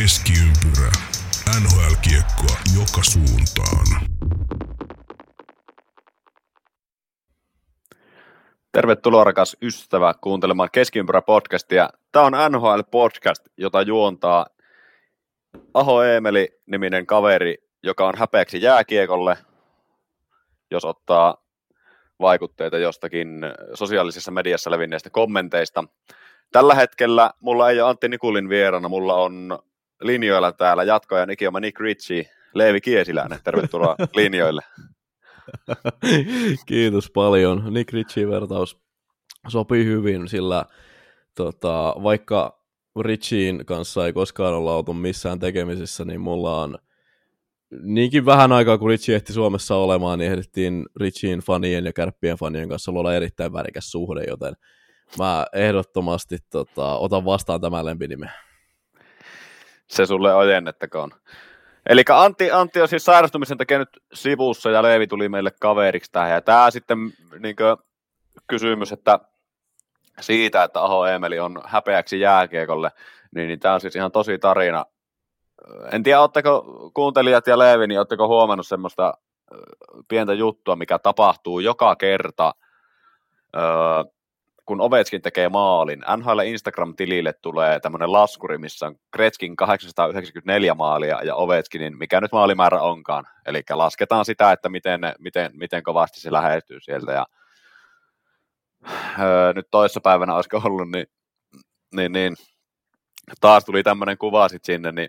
Keskiympyrä. NHL-kiekkoa joka suuntaan. Tervetuloa rakas ystävä kuuntelemaan Keskiympyrä-podcastia. Tämä on NHL-podcast, jota juontaa Aho Eemeli-niminen kaveri, joka on häpeäksi jääkiekolle, jos ottaa vaikutteita jostakin sosiaalisessa mediassa levinneistä kommenteista. Tällä hetkellä mulla ei ole Antti Nikulin vierana, mulla on linjoilla täällä jatkoajan ikioma Nick Ritchie, Leevi Kiesiläinen. Tervetuloa linjoille. Kiitos paljon. Nick Ritchie vertaus sopii hyvin, sillä vaikka Ritchien kanssa ei koskaan olla oltu missään tekemisissä, niin mulla on niinkin vähän aikaa, kun Ritchie ehti Suomessa olemaan, niin ehdittiin Ritchien fanien ja Kärppien fanien kanssa luoda erittäin värikäs suhde, joten mä ehdottomasti otan vastaan tämän lempinimen. Se sulle ojennettakoon. Eli Antti on siis sairastumisen takia nyt sivussa ja Leevi tuli meille kaveriksi tähän. Ja tämä sitten niin kuin kysymys että siitä, että Aho Eemeli on häpeäksi jääkiekolle, niin tämä on siis ihan tosi tarina. En tiedä, ootteko kuuntelijat ja Leevi, niin ootteko huomannut semmoista pientä juttua, mikä tapahtuu joka kerta, kun Ovetskin tekee maalin. NHL Instagram-tilille tulee tämmöinen laskuri, missä on Gretskin 894 maalia ja Ovechkinin, mikä nyt maalimäärä onkaan. Eli lasketaan sitä, että miten kovasti se lähestyy sieltä. Ja nyt toissapäivänä olisiko ollut, niin taas tuli tämmöinen kuva sitten sinne, niin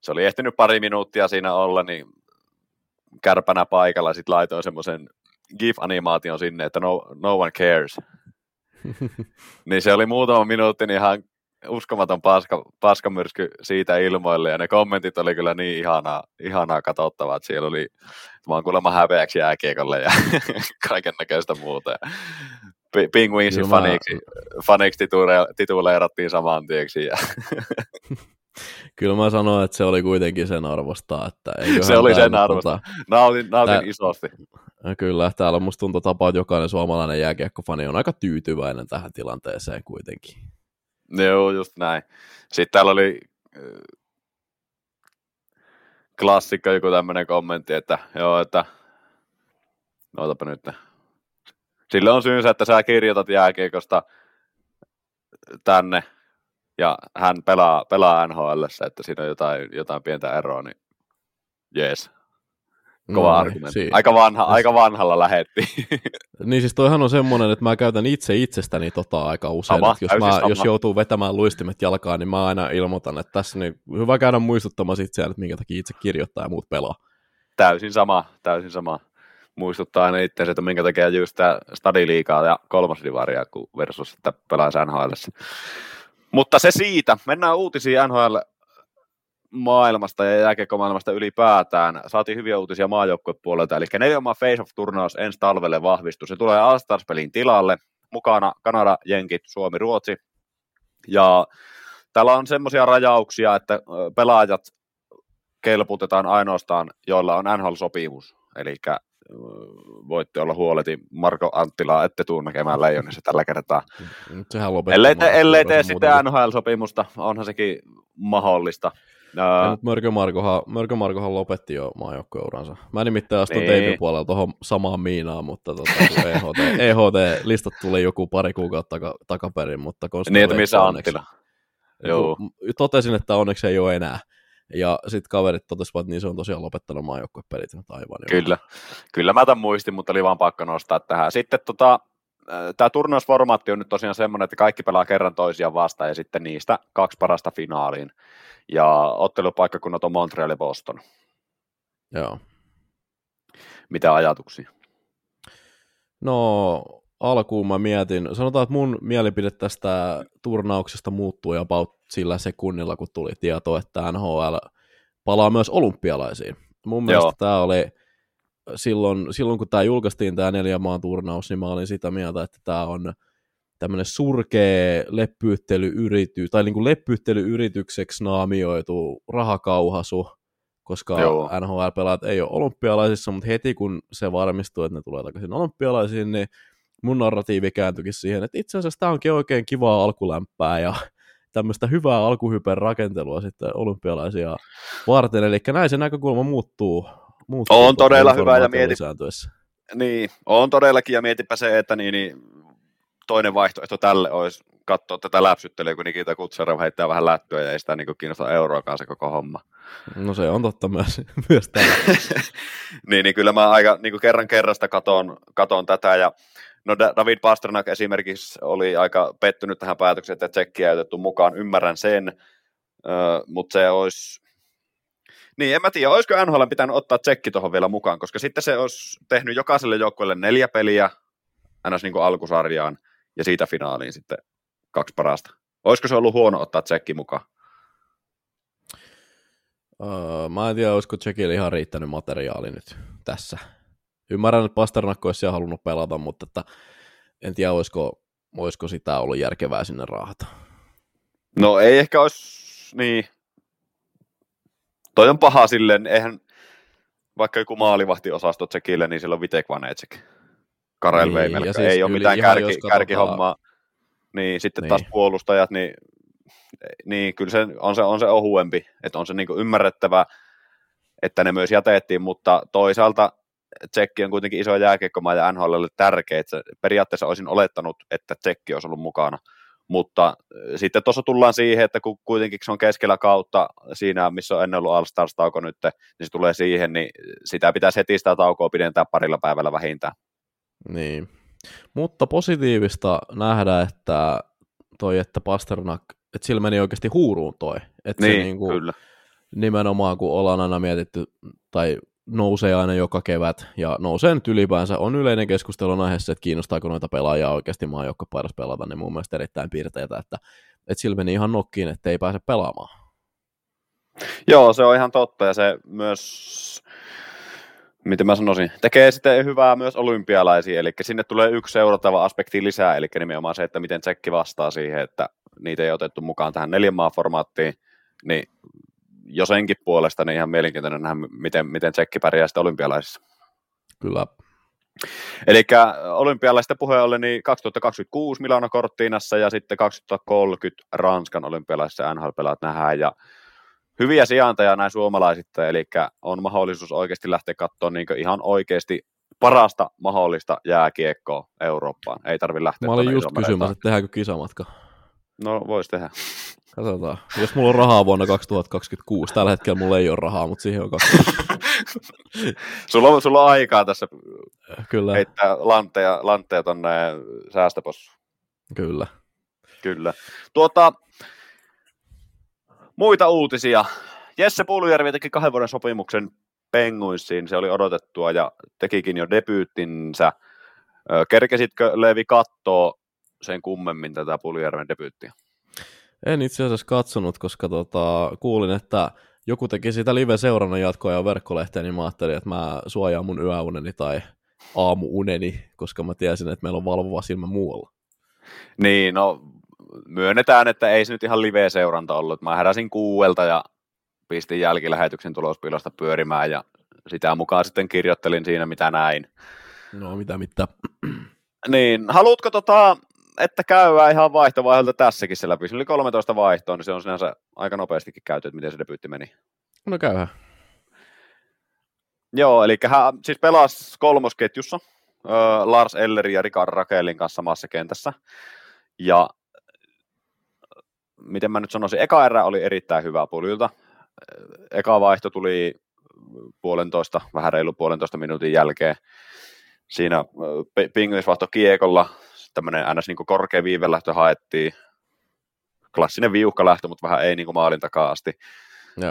se oli ehtinyt pari minuuttia siinä olla, niin kärpänä paikalla sitten laitoin semmoisen GIF-animaation sinne, että no one cares. Niin se oli muutama minuutti niin ihan uskomaton paskamyrsky siitä ilmoille, ja ne kommentit oli kyllä niin ihanaa katsottavaa, että siellä oli, että mä oon kuulemma häpeäksi jääkiekolle ja kaiken näköistä muuta. Penguinsin faniksi tituleerattiin saman tieksi. Ja kyllä mä sanoin, että se oli kuitenkin sen arvosta. Että se oli sen arvosta. Nautin isosti. Kyllä, täällä musta tuntuu tapaa, että jokainen suomalainen jääkiekkofani on aika tyytyväinen tähän tilanteeseen kuitenkin. Joo, just näin. Sitten täällä oli klassikko joku tämmöinen kommentti, että joo, että otapa nyt. Sillä on syynsä, että sä kirjoitat jääkiekosta tänne ja hän pelaa NHL:ssä, että siinä on jotain pientä eroa, niin jees. Kova argumentti. Aika vanhalla lähettiin. Niin siis toihan on semmoinen, että mä käytän itsestäni aika usein. Jos joutuu vetämään luistimet jalkaan, niin mä aina ilmoitan, että tässä niin hyvä käydä muistuttamassa itseään, että minkä takia itse kirjoittaa ja muut pelaa. Täysin sama. Muistuttaa aina itseänsä, että minkä takia just tää stadiliigaa ja kolmosdivaria versus, että pelaa NHL:ssä. Mutta se siitä. Mennään uutisiin NHL-maailmasta ja jääkiekko-maailmasta ylipäätään. Saatiin hyviä uutisia maajoukkuepuolelta, eli 4 face-off-turnaus ensi talvelle vahvistui. Se tulee All-Stars-pelin tilalle. Mukana Kanada, Jenkit, Suomi, Ruotsi. Ja täällä on semmoisia rajauksia, että pelaajat kelputetaan ainoastaan, joilla on NHL-sopimus. Eli voitte olla huoleti Marko Anttilaa, ette tuu näkemään Leijonissa tällä kertaa. Ellei tee sitä NHL-sopimusta, onhan sekin mahdollista. Mörkö Markohan lopetti jo maajoukkueuransa. Mä nimittäin astun teipin puolella tuohon samaan miinaan, mutta EHT-listat tuli joku pari kuukautta takaperin. Mutta niin, missä Anttila? Totesin, että onneksi ei ole enää. Ja sitten kaverit totesivat, että niin se on tosiaan lopettanut maajoukkuepelit. Kyllä mä tämän muistin, mutta oli vaan pakko nostaa tähän. Sitten tämä turnausformaatti on nyt tosiaan semmoinen, että kaikki pelaa kerran toisiaan vastaan ja sitten niistä 2 parasta finaaliin. Ja ottelupaikkakunnat on Montreal ja Boston. Joo. Mitä ajatuksia? No alkuun mä mietin, sanotaan, että mun mielipide tästä turnauksesta muuttui about sillä sekunnilla, kun tuli tieto, että NHL palaa myös olympialaisiin. Mun mielestä tämä oli silloin, kun tämä julkaistiin, tämä 4 maan turnaus, niin mä olin sitä mieltä, että tämä on tämmöinen surkea leppyyttely-yritys, tai niin kuin leppyyttely-yritykseksi naamioitu rahakauhasu, koska NHL-pelaat ei ole olympialaisissa, mutta heti kun se varmistuu, että ne tulee takaisin olympialaisiin, niin mun narratiivi kääntyikin siihen, että itse asiassa tämä onkin oikein kivaa alkulämpää ja tämmöistä hyvää alkuhypen rakentelua sitten olympialaisia varten, eli näin se näkökulma muuttuu on todella hyvä ja mieti. Niin, on todellakin, ja mietipä se, että toinen vaihtoehto tälle olisi katsoa tätä läpsyttelyä, kun Nikita Kutsarov heittää vähän lättyä ja ei sitä kiinnosta euroakaan se koko homma. No se on totta myös tällä. niin kyllä mä aika kerran kerrasta katon tätä, ja no David Pastrnak esimerkiksi oli aika pettynyt tähän päätökseen, että tsekkiä ei otettu mukaan, ymmärrän sen, mutta se olisi... Niin, en mä tiedä, olisiko NHL pitänyt ottaa tsekki tuohon vielä mukaan, koska sitten se olisi tehnyt jokaiselle joukkueelle 4 peliä, ns. Niin kuin alkusarjaan, ja siitä finaaliin sitten 2 parasta. Olisiko se ollut huono ottaa tsekki mukaan? Mä en tiedä, olisiko tsekille ihan riittänyt materiaali nyt tässä. Ymmärrän, että Pasternak olisi siellä halunnut pelata, mutta että en tiedä, olisiko sitä ollut järkevää sinne raahata. No ei ehkä olisi, niin... Toi on paha silleen, eihän vaikka joku maalivahtiosasto tsekille, niin silloin Vitek Vanecek. Karel vei melkein, siis ei ole mitään kärkihommaa. Niin, sitten taas puolustajat, niin kyllä se on ohuempi, että on se niin ymmärrettävä, että ne myös jätettiin, mutta toisaalta Tsekki on kuitenkin iso jääkiekkomaa ja NHLlle tärkeä, että periaatteessa olisin olettanut, että Tsekki olisi ollut mukana. Mutta sitten tuossa tullaan siihen, että kun kuitenkin se on keskellä kautta siinä, missä on ennen ollut All-Stars-tauko nyt, niin se tulee siihen, niin sitä pitäisi heti sitä taukoa pidentää parilla päivällä vähintään. Niin, mutta positiivista nähdä, että toi, että Pasternak, että sillä meni oikeasti huuruun toi. Että niin, niinku, kyllä. Nimenomaan kun ollaan aina mietitty, tai nousee aina joka kevät, ja nousee nyt ylipäänsä, on yleinen keskustelun aiheessa, että kiinnostaako noita pelaajia oikeasti maajoukkuepaidassa pelata, niin mun mielestä erittäin piirteitä, että sillä meni ihan nokkiin, että ei pääse pelaamaan. Joo, se on ihan totta, ja se myös, miten mä sanoisin, tekee sitten hyvää myös olympialaisiin, eli sinne tulee yksi seurattava aspekti lisää, eli nimenomaan se, että miten tsekki vastaa siihen, että niitä ei otettu mukaan tähän 4 maan formaattiin, niin jo senkin puolesta, niin ihan mielenkiintoinen nähdä, miten tsekki pärjää sitten olympialaisissa. Kyllä. Eli olympialaisista puheen ollen, niin 2026 Milano Cortinassa ja sitten 2030 Ranskan olympialaisissa NHL-pelaat nähdään. Ja hyviä sijainteja näin suomalaisista, eli on mahdollisuus oikeasti lähteä katsomaan niin ihan oikeasti parasta mahdollista jääkiekkoa Eurooppaan. Ei tarvitse lähteä. Mä olin just kysymässä, että tehdäänkö kisamatka. No, voisi tehdä. Katsotaan. Jos mulla on rahaa vuonna 2026, tällä hetkellä mulla ei ole rahaa, mutta siihen on 2026. Sulla on aikaa tässä. Kyllä. Heittää lantteja tonne säästöpossu. Kyllä. Kyllä. Muita uutisia. Jesse Puljujärvi teki 2 vuoden sopimuksen Penguinsiin. Se oli odotettua ja tekikin jo debyyttinsä. Kerkesitkö, Leevi, kattoo sen kummemmin tätä Puljujärven debyyttiä? En itse asiassa katsonut, koska kuulin, että joku teki sitä live-seurannan jatkoa ja verkkolehteen, niin mä ajattelin, että mä suojaan mun yöuneni tai aamuuneni, koska mä tiesin, että meillä on valvova silmä muualla. Niin, no myönnetään, että ei se nyt ihan live-seuranta ollut. Mä heräsin 6 ja pistin jälkilähetyksen tulospiilosta pyörimään ja sitä mukaan sitten kirjoittelin siinä, mitä näin. No, mitä. Niin, haluatko että käydään ihan vaihtovaihdelta tässäkin se läpi. Se oli 13 vaihtoa, niin se on sinänsä aika nopeastikin käyty, että miten se debyytti meni. No käyhän. Joo, eli hän siis pelasi 3. ketjussa Lars Ellerin ja Rickard Rakellin kanssa samassa kentässä. Ja miten mä nyt sanoisin, eka erä oli erittäin hyvä Puljulta. Eka vaihto tuli vähän reilu 1,5 minuutin jälkeen. Siinä Penguins vaihtoi kiekolla. Tämmöinen aina niin korkea viivelähtö haettiin, klassinen viuhkalähtö, mutta vähän ei niin maalin takaa asti.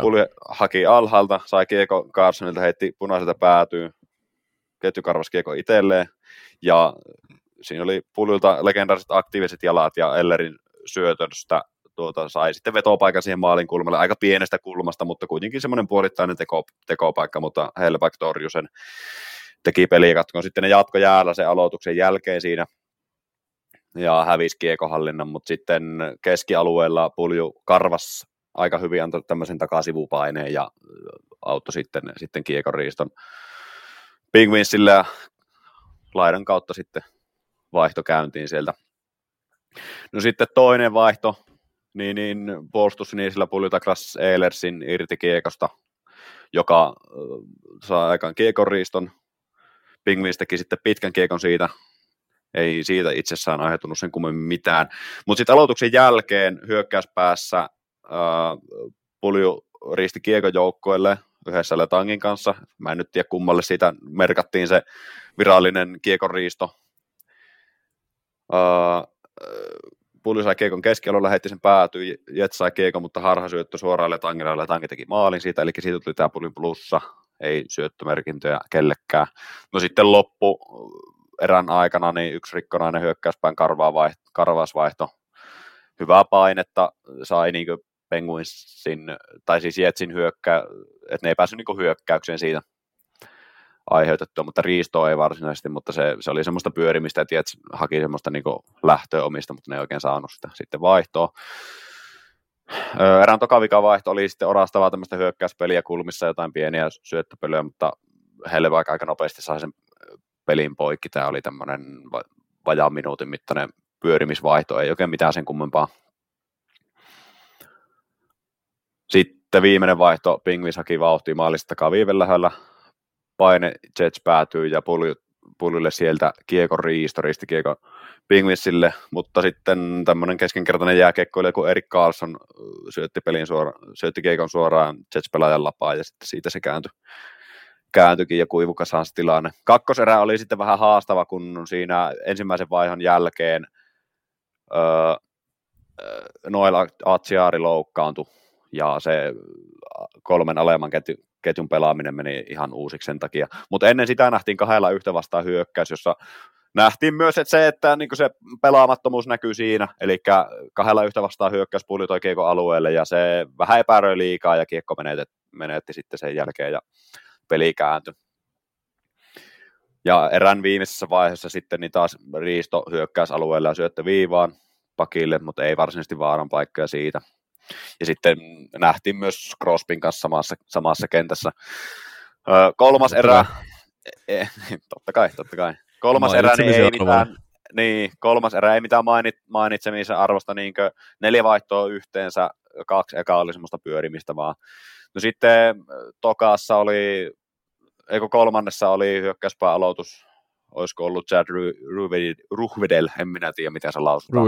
Pulje haki alhaalta, sai kiekon Carsonilta, heitti punaiselta päätyyn, ketjukarvas kiekon itselleen, ja siinä oli Puljulta legendaariset aktiiviset jalat, ja Ellerin syötöstä sai sitten vetopaikan siihen maalin kulmalle, aika pienestä kulmasta, mutta kuitenkin semmoinen puolittainen tekopaikka, mutta Hellback torjui sen, teki pelikatkon. Sitten ne jatkoi jäällä sen aloituksen jälkeen siinä, ja hävisi kiekohallinnan, mutta sitten keskialueella Pulju karvas aika hyvin, antoi tämmöisen takasivupaineen ja auttoi sitten kiekon riiston Penguinsille ja laidan kautta sitten vaihto käyntiin sieltä. No sitten toinen vaihto, niin puolustus, niin sillä puljutaan Eilersin irti kiekosta, joka saa aikaan kiekonriiston. Penguins teki sitten pitkän kiekon siitä. Ei siitä itsessään aiheutunut sen kummemmin mitään. Mutta sitten aloituksen jälkeen hyökkäyspäässä Pulju riisti kiekon joukkoille yhdessä Letangin kanssa. Mä en nyt tiedä kummalle siitä merkattiin se virallinen kiekonriisto. Pulju sai kiekon keskialueella, heitti sen päätyyn. Jets sai kiekon, mutta harhasyöttö suoraan Letangille. Letangi teki maalin siitä, eli siitä tuli tämä Puljun plussa. Ei syöttömerkintöjä kellekään. No sitten loppu erän aikana niin yksi rikkonainen hyökkäyspään karvausvaihto. Hyvää painetta sai niin kuin Penguinsin, tai siis Jetsin että ne ei päässyt niin hyökkäykseen siitä aiheutettua, mutta riistoa ei varsinaisesti, mutta se oli semmoista pyörimistä, että Jets haki semmoista niin lähtöä omista, mutta ne ei oikein saanut sitä sitten vaihtoa. Erään tokavikan vaihto oli sitten orastavaa tämmöistä hyökkäyspeliä kulmissa, jotain pieniä syöttöpölyä, mutta heille vaikka aika nopeasti sai sen pelin poikki. Tämä oli tämmöinen vajaan minuutin mittainen pyörimisvaihto, ei oikein mitään sen kummempaa. Sitten viimeinen vaihto, Penguins haki vauhtia maalista takaa viiven lähellä, paine Jets päätyy ja Puljulle sieltä kiekon riisti kiekon Penguinsille, mutta sitten tämmöinen keskinkertainen jääkiekkoilija kuin Erik Karlsson syötti kiekon suoraan Jets-pelaajan lapaa ja sitten siitä se kääntyikin ja kuivukasaan se tilanne. Kakkoserä oli sitten vähän haastava, kun siinä ensimmäisen vaihon jälkeen Noel Atsiari loukkaantui ja se kolmen alemman ketjun pelaaminen meni ihan uusiksi sen takia. Mutta ennen sitä nähtiin kahdella yhtä vastaan hyökkäys, jossa nähtiin myös että se pelaamattomuus näkyy siinä, eli kahdella yhtä vastaan hyökkäys Pulju toi kiekon alueelle ja se vähän epäröi liikaa ja kiekko menetti sitten sen jälkeen ja peli kääntyi. Ja erän viimeisessä vaiheessa sitten niin taas riisto hyökkäysalueella ja syöttö viivaan pakille, mutta ei varsinaisesti vaaran paikkoja siitä. Ja sitten nähtiin myös Crosbyn kanssa samassa kentässä. Kolmas erä, totta kai. Kolmas erä ei mitään mainitsemisen arvosta, niinkö 4 vaihtoa yhteensä, 2 ekaa oli semmoista pyörimistä vaan. No sitten kolmannessa oli hyökkäyspää aloitus, olisiko ollut Chad Ruhvidel, en minä tiedä miten se lausutaan.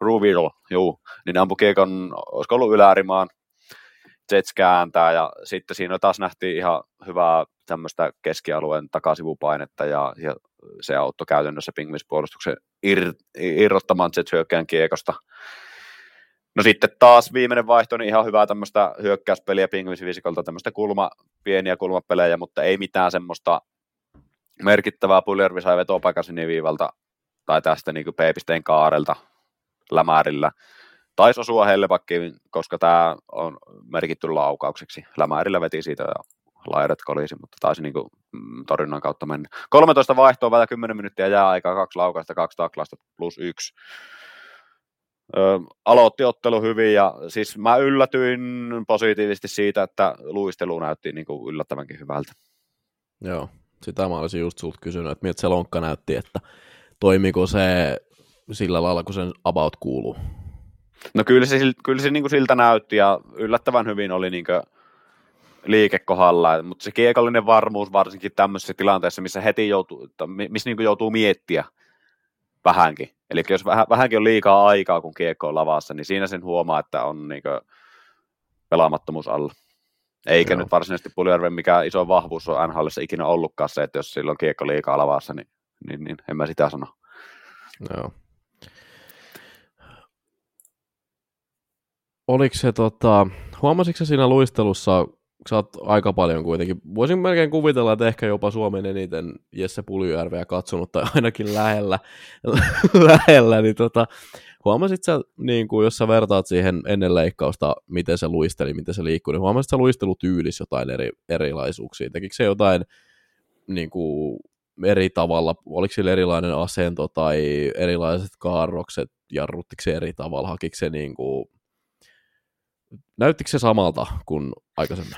Ruhvidel, juu, niin ampui kiekon, olisiko ollut ylärimaan, Jets kääntää ja sitten siinä taas nähtiin ihan hyvää tämmöistä keskialueen takasivupainetta ja se auttoi käytännössä Penguins-puolustuksen irrottamaan Jets hyökkään kiekosta. No sitten taas viimeinen vaihto, niin ihan hyvää tämmöistä hyökkäyspeliä Penguins-viisikolta, tämmöistä pieniä kulmapelejä, mutta ei mitään semmoista merkittävää. Puljujärvi sai vetopaikan siniviivalta tai tästä niin kuin P-pisteen kaarelta lämäärillä. Taisi osua hellepakkiin, koska tämä on merkitty laukaukseksi. Lämäärillä veti siitä ja laidat kolisi, mutta taisi niin kuin torjunnan kautta mennä. 13 vaihtoa, vähän 10 minuuttia jää aikaa, 2 laukausta, 2 taklausta plus 1. Aloitti ottelu hyvin ja siis mä yllätyin positiivisesti siitä, että luistelu näytti niin kuin yllättävänkin hyvältä. Joo, sitä mä olisin just sulta kysynyt, että miltä se lonkka näytti, että toimiko se sillä lailla, kun sen about kuuluu? No kyllä se niin kuin siltä näytti ja yllättävän hyvin oli niin kuin liike kohdalla, mutta se kiekollinen varmuus varsinkin tämmöisessä tilanteessa, missä heti joutuu miettiä vähänkin. Eli jos vähänkin on liikaa aikaa, kun kiekko on lavassa, niin siinä sen huomaa, että on niin kuin pelaamattomuus alla. Eikä Nyt varsinaisesti Puljujärven mikään iso vahvuus on NHL:ssä ikinä ollutkaan se, että jos sillä on kiekko liikaa lavassa, niin en mä sitä sano. Joo. Oliko se, huomasitko siinä luistelussa, sä oot aika paljon kuitenkin, voisin melkein kuvitella, että ehkä jopa Suomen eniten Jesse Puljujärveä katsonut, tai ainakin lähellä, niin huomasit sä, niin kuin, jos sä vertaat siihen ennen leikkausta, miten se luisteli, miten se liikkui, niin huomasit sä luistelutyylissä jotain erilaisuuksia, tekikö se jotain niin kuin eri tavalla, oliko sillä erilainen asento tai erilaiset kaarrokset, jarruttiko se eri tavalla, hakiko se niin kuin näyttikö se samalta kuin aikaisemmin?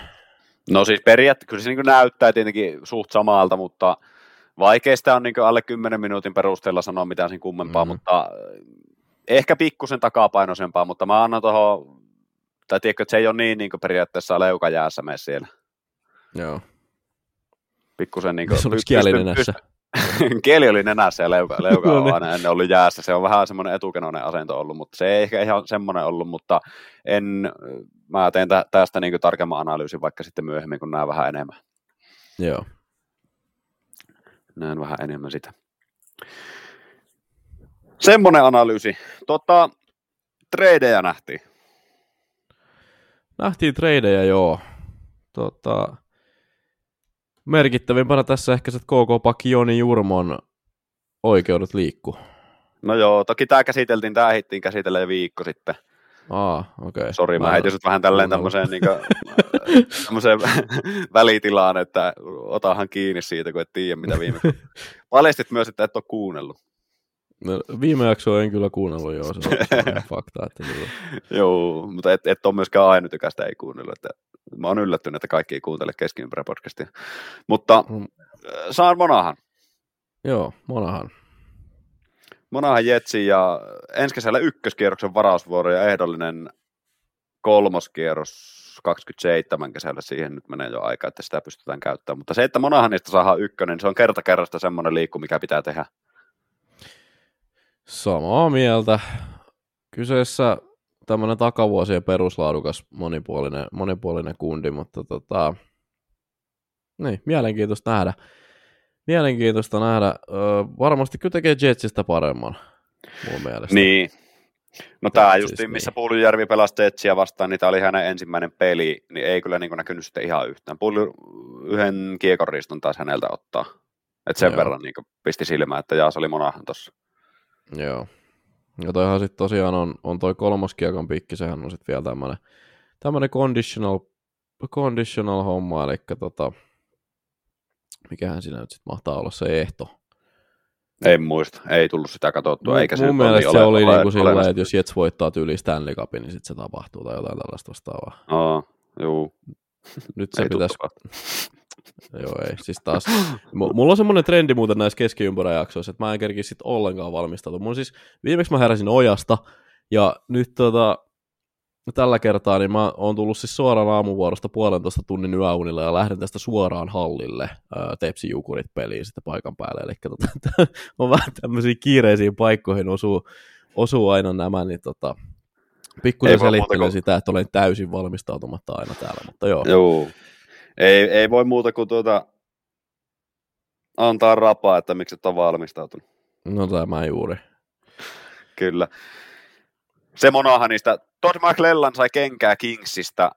No siis periaatteessa kyllä se niin näyttää tietenkin suht samalta, mutta vaikea sitä on niin alle 10 minuutin perusteella sanoa mitään sen kummempaa, mutta ehkä pikkusen takapainoisempaa, mutta mä annan tuohon, tai tiedätkö, että se ei ole niin kuin periaatteessa leukajäässä mene siellä. Joo. Pikkusen niin kuin... Se olisi kielinen näissä. Kieli oli nenässä ja leuka on aina ennen ollut jäässä. Se on vähän semmoinen etukenoinen asento ollut, mutta se ei ehkä ihan semmoinen ollut, mutta mä teen tästä niin kuin tarkemman analyysin vaikka sitten myöhemmin, kun näen vähän enemmän. Joo. Näen vähän enemmän sitä. Semmoinen analyysi. Tradeja nähtiin. Nähtiin tradeja, joo. Merkittävimpänä tässä ehkä se, että KK-pakki Joni Jurmon oikeudet liikkuu. No joo, toki tämä ehdittiin käsitellä viikko sitten. Okei. Sori, mä heitin sut vähän tälleen tämmöiseen, niin kuin, tämmöiseen välitilaan, että otahan kiinni siitä, kun et tiedä, mitä viime paljastit myös, että et ole kuunnellut. No, viime jaksoa en kyllä kuunnellut, joo, se on fakta. Että joo, mutta et ole myöskään ainut, joka sitä ei kuunnellut. Että mä oon yllättynyt, että kaikki ei kuuntele Keskiympyrä podcastia. Mutta saan Monahan. Joo, Monahan. Monahan Jetsi ja ensi kesällä ykköskierroksen varausvuoro ja ehdollinen kolmoskierros 27 kesällä. Siihen nyt menee jo aika, että sitä pystytään käyttämään. Mutta se, että Monahanista saadaan ykkönen, niin se on kerta kerrasta semmoinen liikku, mikä pitää tehdä. Samaa mieltä. Kyseessä tämmöinen takavuosien peruslaadukas monipuolinen kundi, mutta niin, mielenkiintoista nähdä. Varmasti kyllä tekee Jetsistä paremman, mun mielestä. Niin. No tää Jetsis, justiin, missä niin. Puljujärvi pelasi Jetsiä vastaan, niin tää oli hänen ensimmäinen peli, niin ei kyllä niin näkynyt sitten ihan yhtään. Yhden kiekonriston taas häneltä ottaa. Et sen verran niin pisti silmään, että jaa, se oli Monahan tossa. Joo. Ja toihan sitten tosiaan on toi kolmoskiekon pikki, sehän on sitten vielä tämmönen conditional homma, eli mikähän siinä nyt sitten mahtaa olla se ehto. En muista, ei tullut sitä katsottua, eikä se mielestä se oli niinku sillä, että jos Jets voittaa tyyliin Stanley Cupin, niin sitten se tapahtuu tai jotain tällaista vastaavaa. Juu. Nyt se pitäisi... Joo, ei. Siis taas, mulla on semmoinen trendi muuten näissä keskiympyräjaksoissa, että mä en kerki sitten ollenkaan valmistautua. Viimeksi mä heräsin ojasta, ja nyt tällä kertaa niin mä oon tullut siis suoraan aamuvuorosta 1,5 tunnin yöunille, ja lähden tästä suoraan hallille Tepsi-Jukurit-peliin sitten paikan päälle. Eli on vähän tämmöisiin kiireisiin paikkoihin osuu aina nämä, niin pikkuisen selittelen sitä, että olen täysin valmistautumatta aina täällä, mutta joo. Joo. Ei voi muuta kuin antaa rapaa, että miksi et ole valmistautunut. No tämä juuri. Kyllä. Se Monahanista. Todd McLellan sai kenkää Kingsistä,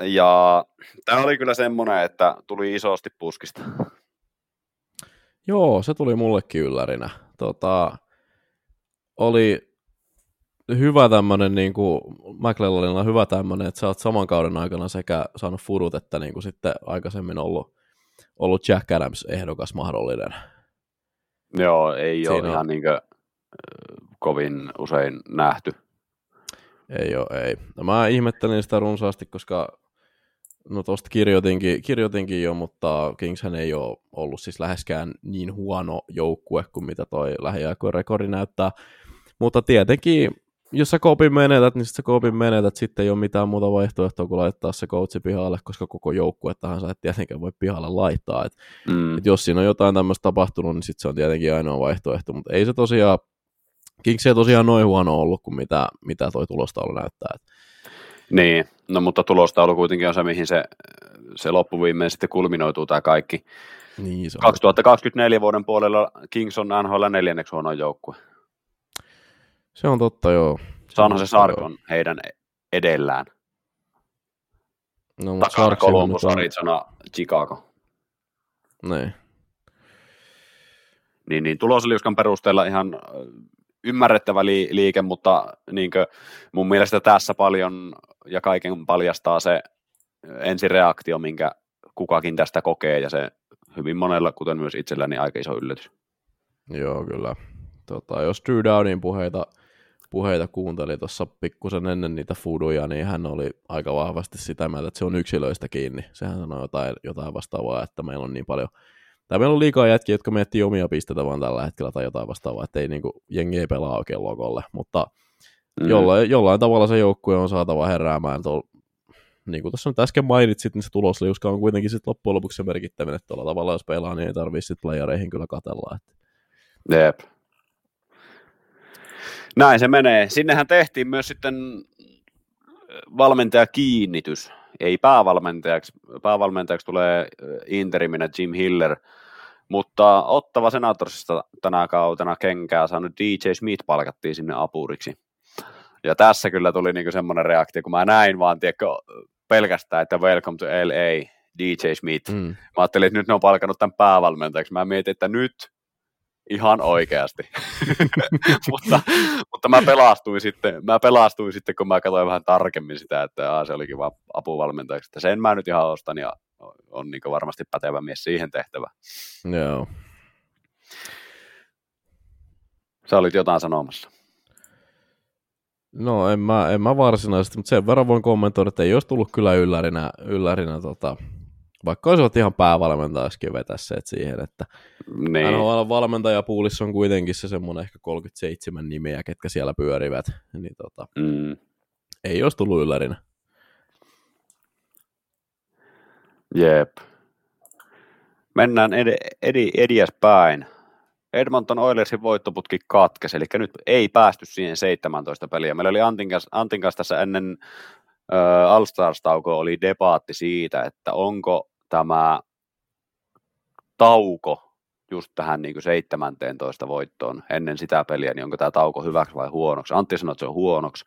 ja tämä oli kyllä semmoinen, että tuli isosti puskista. Joo, se tuli mullekin yllärinä. Oli hyvä tämmöinen, niin kuin McLellanilla hyvä tämmöinen, että sä oot saman kauden aikana sekä saanut furut, että niin kuin sitten aikaisemmin ollut Jack Adams-ehdokas mahdollinen. Joo, ei siinä ole ihan niin kuin, kovin usein nähty. Ei ole, ei. No, mä ihmettelin sitä runsaasti, koska no tosta kirjoitinkin jo, mutta Kingshän ei ole ollut siis läheskään niin huono joukkue kuin mitä toi lähiaikojen rekordi näyttää. Mutta tietenkin, jos sä koopin menetät, niin sitten ei ole mitään muuta vaihtoehtoa kuin laittaa se coachi pihalle, koska koko joukkuettahan sä et tietenkään voi pihalle laittaa. Et jos siinä on jotain tämmöistä tapahtunut, niin sitten se on tietenkin ainoa vaihtoehto, mutta ei se tosiaan, Kings ei tosiaan noin huono ollut kuin mitä toi tulostaulu näyttää. Niin, no mutta tulostaulu kuitenkin on se, mihin se loppuviimeen sitten kulminoituu tämä kaikki. Niin, 2024 vuoden puolella Kings on NHL 4. huonoin joukkue. Se on totta, joo. Sanhan se Sarkon heidän edellään. No, takana Columbus, Arizona, Chicago. Niin. Niin, tulosliuskan perusteella ihan ymmärrettävä liike, mutta niinkö, mun mielestä tässä paljon ja kaiken paljastaa se ensireaktio, minkä kukakin tästä kokee, ja se hyvin monella, kuten myös itselläni, aika iso yllätys. Joo, kyllä. Jos Drew Downin puheita kuunteli tuossa pikkusen ennen niitä fuduja, niin hän oli aika vahvasti sitä mieltä, että se on yksilöistä kiinni. Sehän sanoi jotain vastaavaa, että meillä on niin paljon, tai meillä on liikaa jätkiä, jotka miettii omia pisteitä vaan tällä hetkellä tai jotain vastaavaa, että ei, niin kuin, jengi ei pelaa oikein logolle, mutta Jollain tavalla se joukkue on saatava heräämään. Niin kuin tuossa nyt äsken mainitsit, niin se tulosliuska on kuitenkin sit loppujen lopuksi se merkittävä, että tuolla tavalla jos pelaa, niin ei tarvitse sitten playereihin kyllä katsella. Jep. Näin se menee. Sinnehän tehtiin myös sitten valmentajakiinnitys. Ei päävalmentajaksi. Päävalmentajaksi tulee interiminä Jim Hiller, mutta Ottava Senatorsista tänä kautena kenkää saanut DJ Smith palkattiin sinne apuriksi. Ja tässä kyllä tuli niinku semmoinen reaktio, kun mä näin vaan pelkästään, että welcome to LA, DJ Smith. Mä ajattelin, että nyt ne on palkannut tämän päävalmentajaksi. Mä mietin, että nyt ihan oikeasti. mutta mä pelastuin sitten, kun mä katsoin vähän tarkemmin sitä, että se olikin vaan apuvalmentajaksi. Että sen mä nyt ihan ostan ja on niinku varmasti pätevä mies siihen tehtävään. Joo. No. Sä olit jotain sanomassa. No en mä varsinaisesti, mutta sen verran voin kommentoida, että ei olisi tullut kyllä yllärinä, vaikka olisivat ihan päävalmentajaisikin vetässä siihen, että niin. NHL-valmentajapuulissa on kuitenkin se semmoinen ehkä 37 nimeä, ketkä siellä pyörivät, niin ei olisi tullut yllärinä. Jep. Mennään ediäspäin. Edmonton Oilersin voittoputki katkesi, eli nyt ei päästy siihen 17 peliä. Meillä oli Antin kanssa tässä ennen All-Stars-taukoa oli debaatti siitä, että onko tämä tauko just tähän niin kuin 17 voittoon ennen sitä peliä, niin onko tämä tauko hyväksi vai huonoksi. Antti sanoi, että se on huonoksi,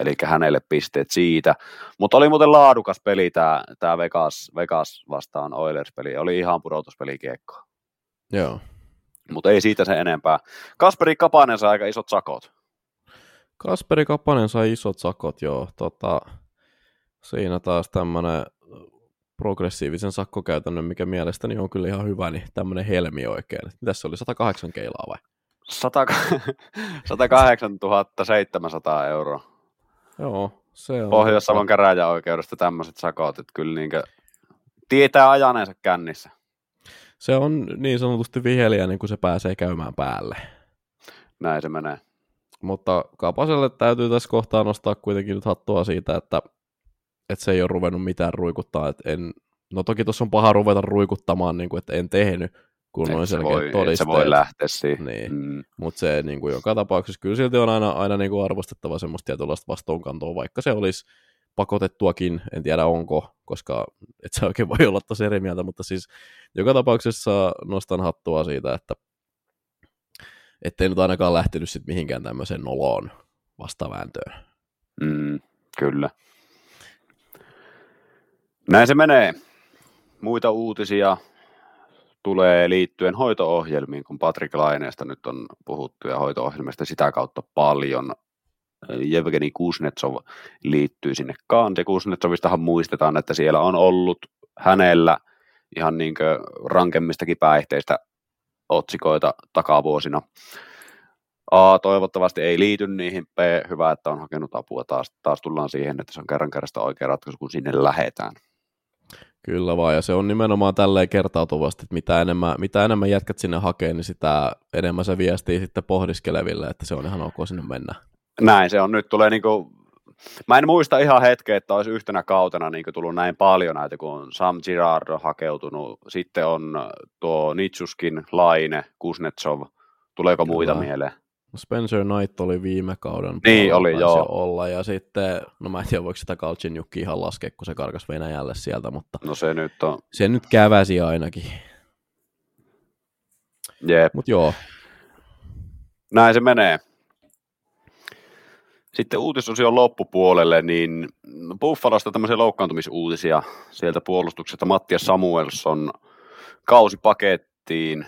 eli hänelle pisteet siitä. Mutta oli muuten laadukas peli tämä Vegas vastaan Oilers-peli, oli ihan pudotuspelikiekkoa. Joo. Mutta ei siitä sen enempää. Kasperi Kapanen sai aika isot sakot. Joo. Siinä taas tämmöinen progressiivisen sakkokäytännön, mikä mielestäni on kyllä ihan hyvä, niin tämmöinen helmi oikein. Tässä oli 108 keilaa vai? 108 700 euroa. Joo, se on. Pohjois-Savon käräjäoikeudesta tämmöiset sakot, että kyllä niinkö tietää ajaneensa kännissä. Se on niin sanotusti viheliä, niin kun se pääsee käymään päälle. Näin se menee. Mutta Kapaselle täytyy tässä kohtaa nostaa kuitenkin nyt hattua siitä, että se ei ole ruvennut mitään ruikuttaa. No toki tuossa on paha ruveta ruikuttamaan, niin kuin, että en tehnyt, kun on selkeät todisteet. Se voi lähteä siihen. Niin. Mutta se niin kuin joka tapauksessa kyllä silti on aina niin kuin arvostettava semmoista tietynlaista vastuunkantoa, vaikka se olisi pakotettuakin, en tiedä onko, koska et sä oikein voi olla tosi eri mieltä, mutta siis joka tapauksessa nostan hattua siitä, että ettei nyt ainakaan lähtenyt sit mihinkään tämmöiseen noloon vastavääntöön. Kyllä. Näin se menee. Muita uutisia tulee liittyen hoito-ohjelmiin, kun Patrik Laineesta nyt on puhuttu ja hoito-ohjelmista sitä kautta paljon. Jevgeni Kuznetsov liittyy sinne kanssa. Kuznetsovistahan muistetaan, että siellä on ollut hänellä ihan niin kuin rankemmistakin päihteistä otsikoita takavuosina. A, toivottavasti ei liity niihin. B, hyvä, että on hakenut apua. Taas tullaan siihen, että se on kerrasta oikea ratkaisu, kun sinne lähdetään. Kyllä vaan, ja se on nimenomaan tälleen kertautuvasti, että mitä enemmän jätkät sinne hakee, niin sitä enemmän se viestii sitten pohdiskeleville, että se on ihan ok sinne mennä. Näin se on. Nyt tulee niinku, mä en muista ihan hetkeä, että olisi yhtenä kautena niinku tullut näin paljon näitä, kun Sam Girard on hakeutunut, sitten on tuo Nitsuskin, Laine, Kuznetsov, tuleeko muita mieleen? Spencer Knight oli viime kauden. Niin oli, joo. Olla. Ja sitten, no mä en tiedä voiko sitä Galchenyukkiä ihan laskea, kun se karkas Venäjälle sieltä, mutta no se nyt on. Se nyt käväsi ainakin. Jep. Mut joo. Näin se menee. Sitten uutisosio loppupuolelle, niin Buffalosta tämmöisiä loukkaantumisuutisia sieltä puolustuksesta. Mattias Samuelsson kausipakettiin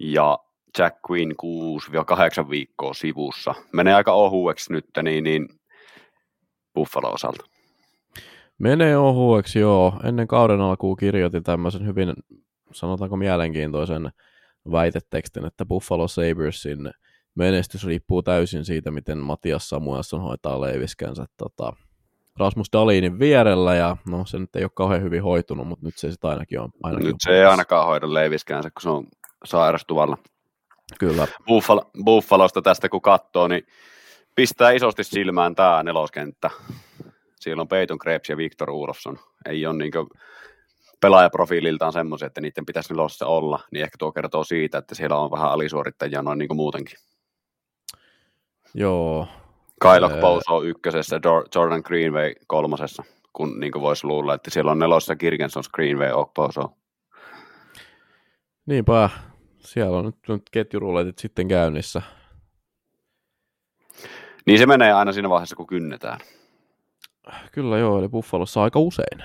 ja Jack Quinn 6-8 viikkoa sivussa. Menee aika ohueksi nyt, niin Buffalon osalta. Menee ohueksi, joo. Ennen kauden alkuun kirjoitin tämmöisen hyvin, sanotaanko mielenkiintoisen väitetekstin, että Buffalo Sabresin menestys riippuu täysin siitä, miten Matias Samuelsson hoitaa leiviskänsä Rasmus Dahlinin vierellä, ja no se nyt ei ole kauhean hyvin hoitunut, mutta nyt se sitten ainakin nyt on. Se ei ainakaan hoida leiviskänsä, kun se on sairastuvalla. Kyllä. Buffalosta tästä kun katsoo, niin pistää isosti silmään tämä neloskenttä. Siellä on Peyton Krebs ja Victor Olofsson. Ei ole niinkö pelaajaprofiililtaan semmoisia, että niiden pitäisi nelosessa olla. Niin ehkä tuo kertoo siitä, että siellä on vähän alisuorittajia noin niin kuin muutenkin. Joo. Kailok Pouso ykkösessä, Jordan Greenway kolmosessa, kun niin kuin voisi luulla, että siellä on nelosessa Kirkensons, Greenway, Pouso. Niinpä. Siellä on nyt ketjuruletit sitten käynnissä. Niin se menee aina siinä vaiheessa, kun kynnetään. Kyllä joo, eli Buffalossa aika usein.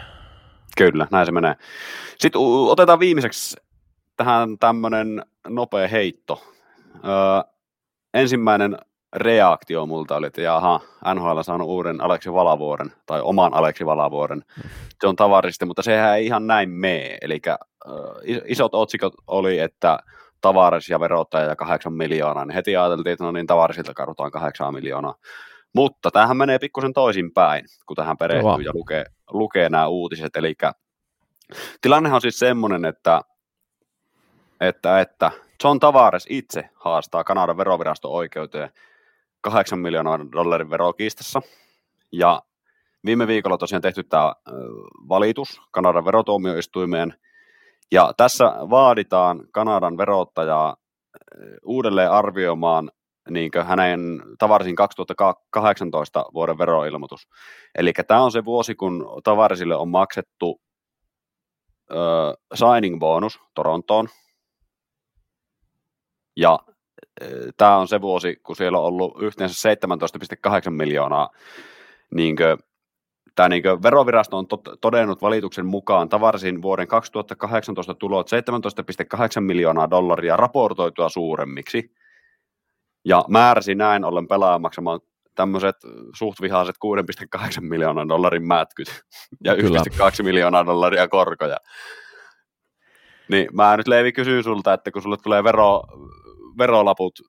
Kyllä, näin se menee. Sitten otetaan viimeiseksi tähän tämmöinen nopea heitto. Ensimmäinen reaktio multa oli, että jaha, NHL on saanut uuden Aleksi Valavuoren, tai oman Aleksi Valavuoren. Se on Tavarista, mutta sehän ei ihan näin mene. Eli isot otsikot oli, että Tavares ja verottaja ja 8 miljoonaa, niin heti ajateltiin, että no niin, Tavaresilta kadutaan 8 miljoonaa. Mutta tämähän menee pikkusen toisinpäin, kun tähän perehtyy ja lukee nämä uutiset. Eli tilannehan on siis semmoinen, että John Tavares itse haastaa Kanadan veroviraston oikeuteen 8 miljoonaa dollarin verokiistassa. Ja viime viikolla tosiaan tehty tämä valitus Kanadan verotuomioistuimeen. Ja tässä vaaditaan Kanadan verottajaa uudelleen arvioimaan niinkö hänen Tavaresin 2018 vuoden veroilmoitus. Eli tämä on se vuosi, kun Tavaresille on maksettu signing-bonus Torontoon. Ja tämä on se vuosi, kun siellä on ollut yhteensä 17,8 miljoonaa niinkö. Tämä niin verovirasto on todennut valituksen mukaan Tavaresin vuoden 2018 tulot 17,8 miljoonaa dollaria raportoitua suuremmiksi ja määräsi näin ollen pelaajan maksamaan tämmöiset suht vihaiset 6,8 miljoonaa dollarin mätkyt ja 1,2 miljoonaa dollaria korkoja. Niin mä nyt Leevi kysyn sulta, että kun sulle tulee verolaput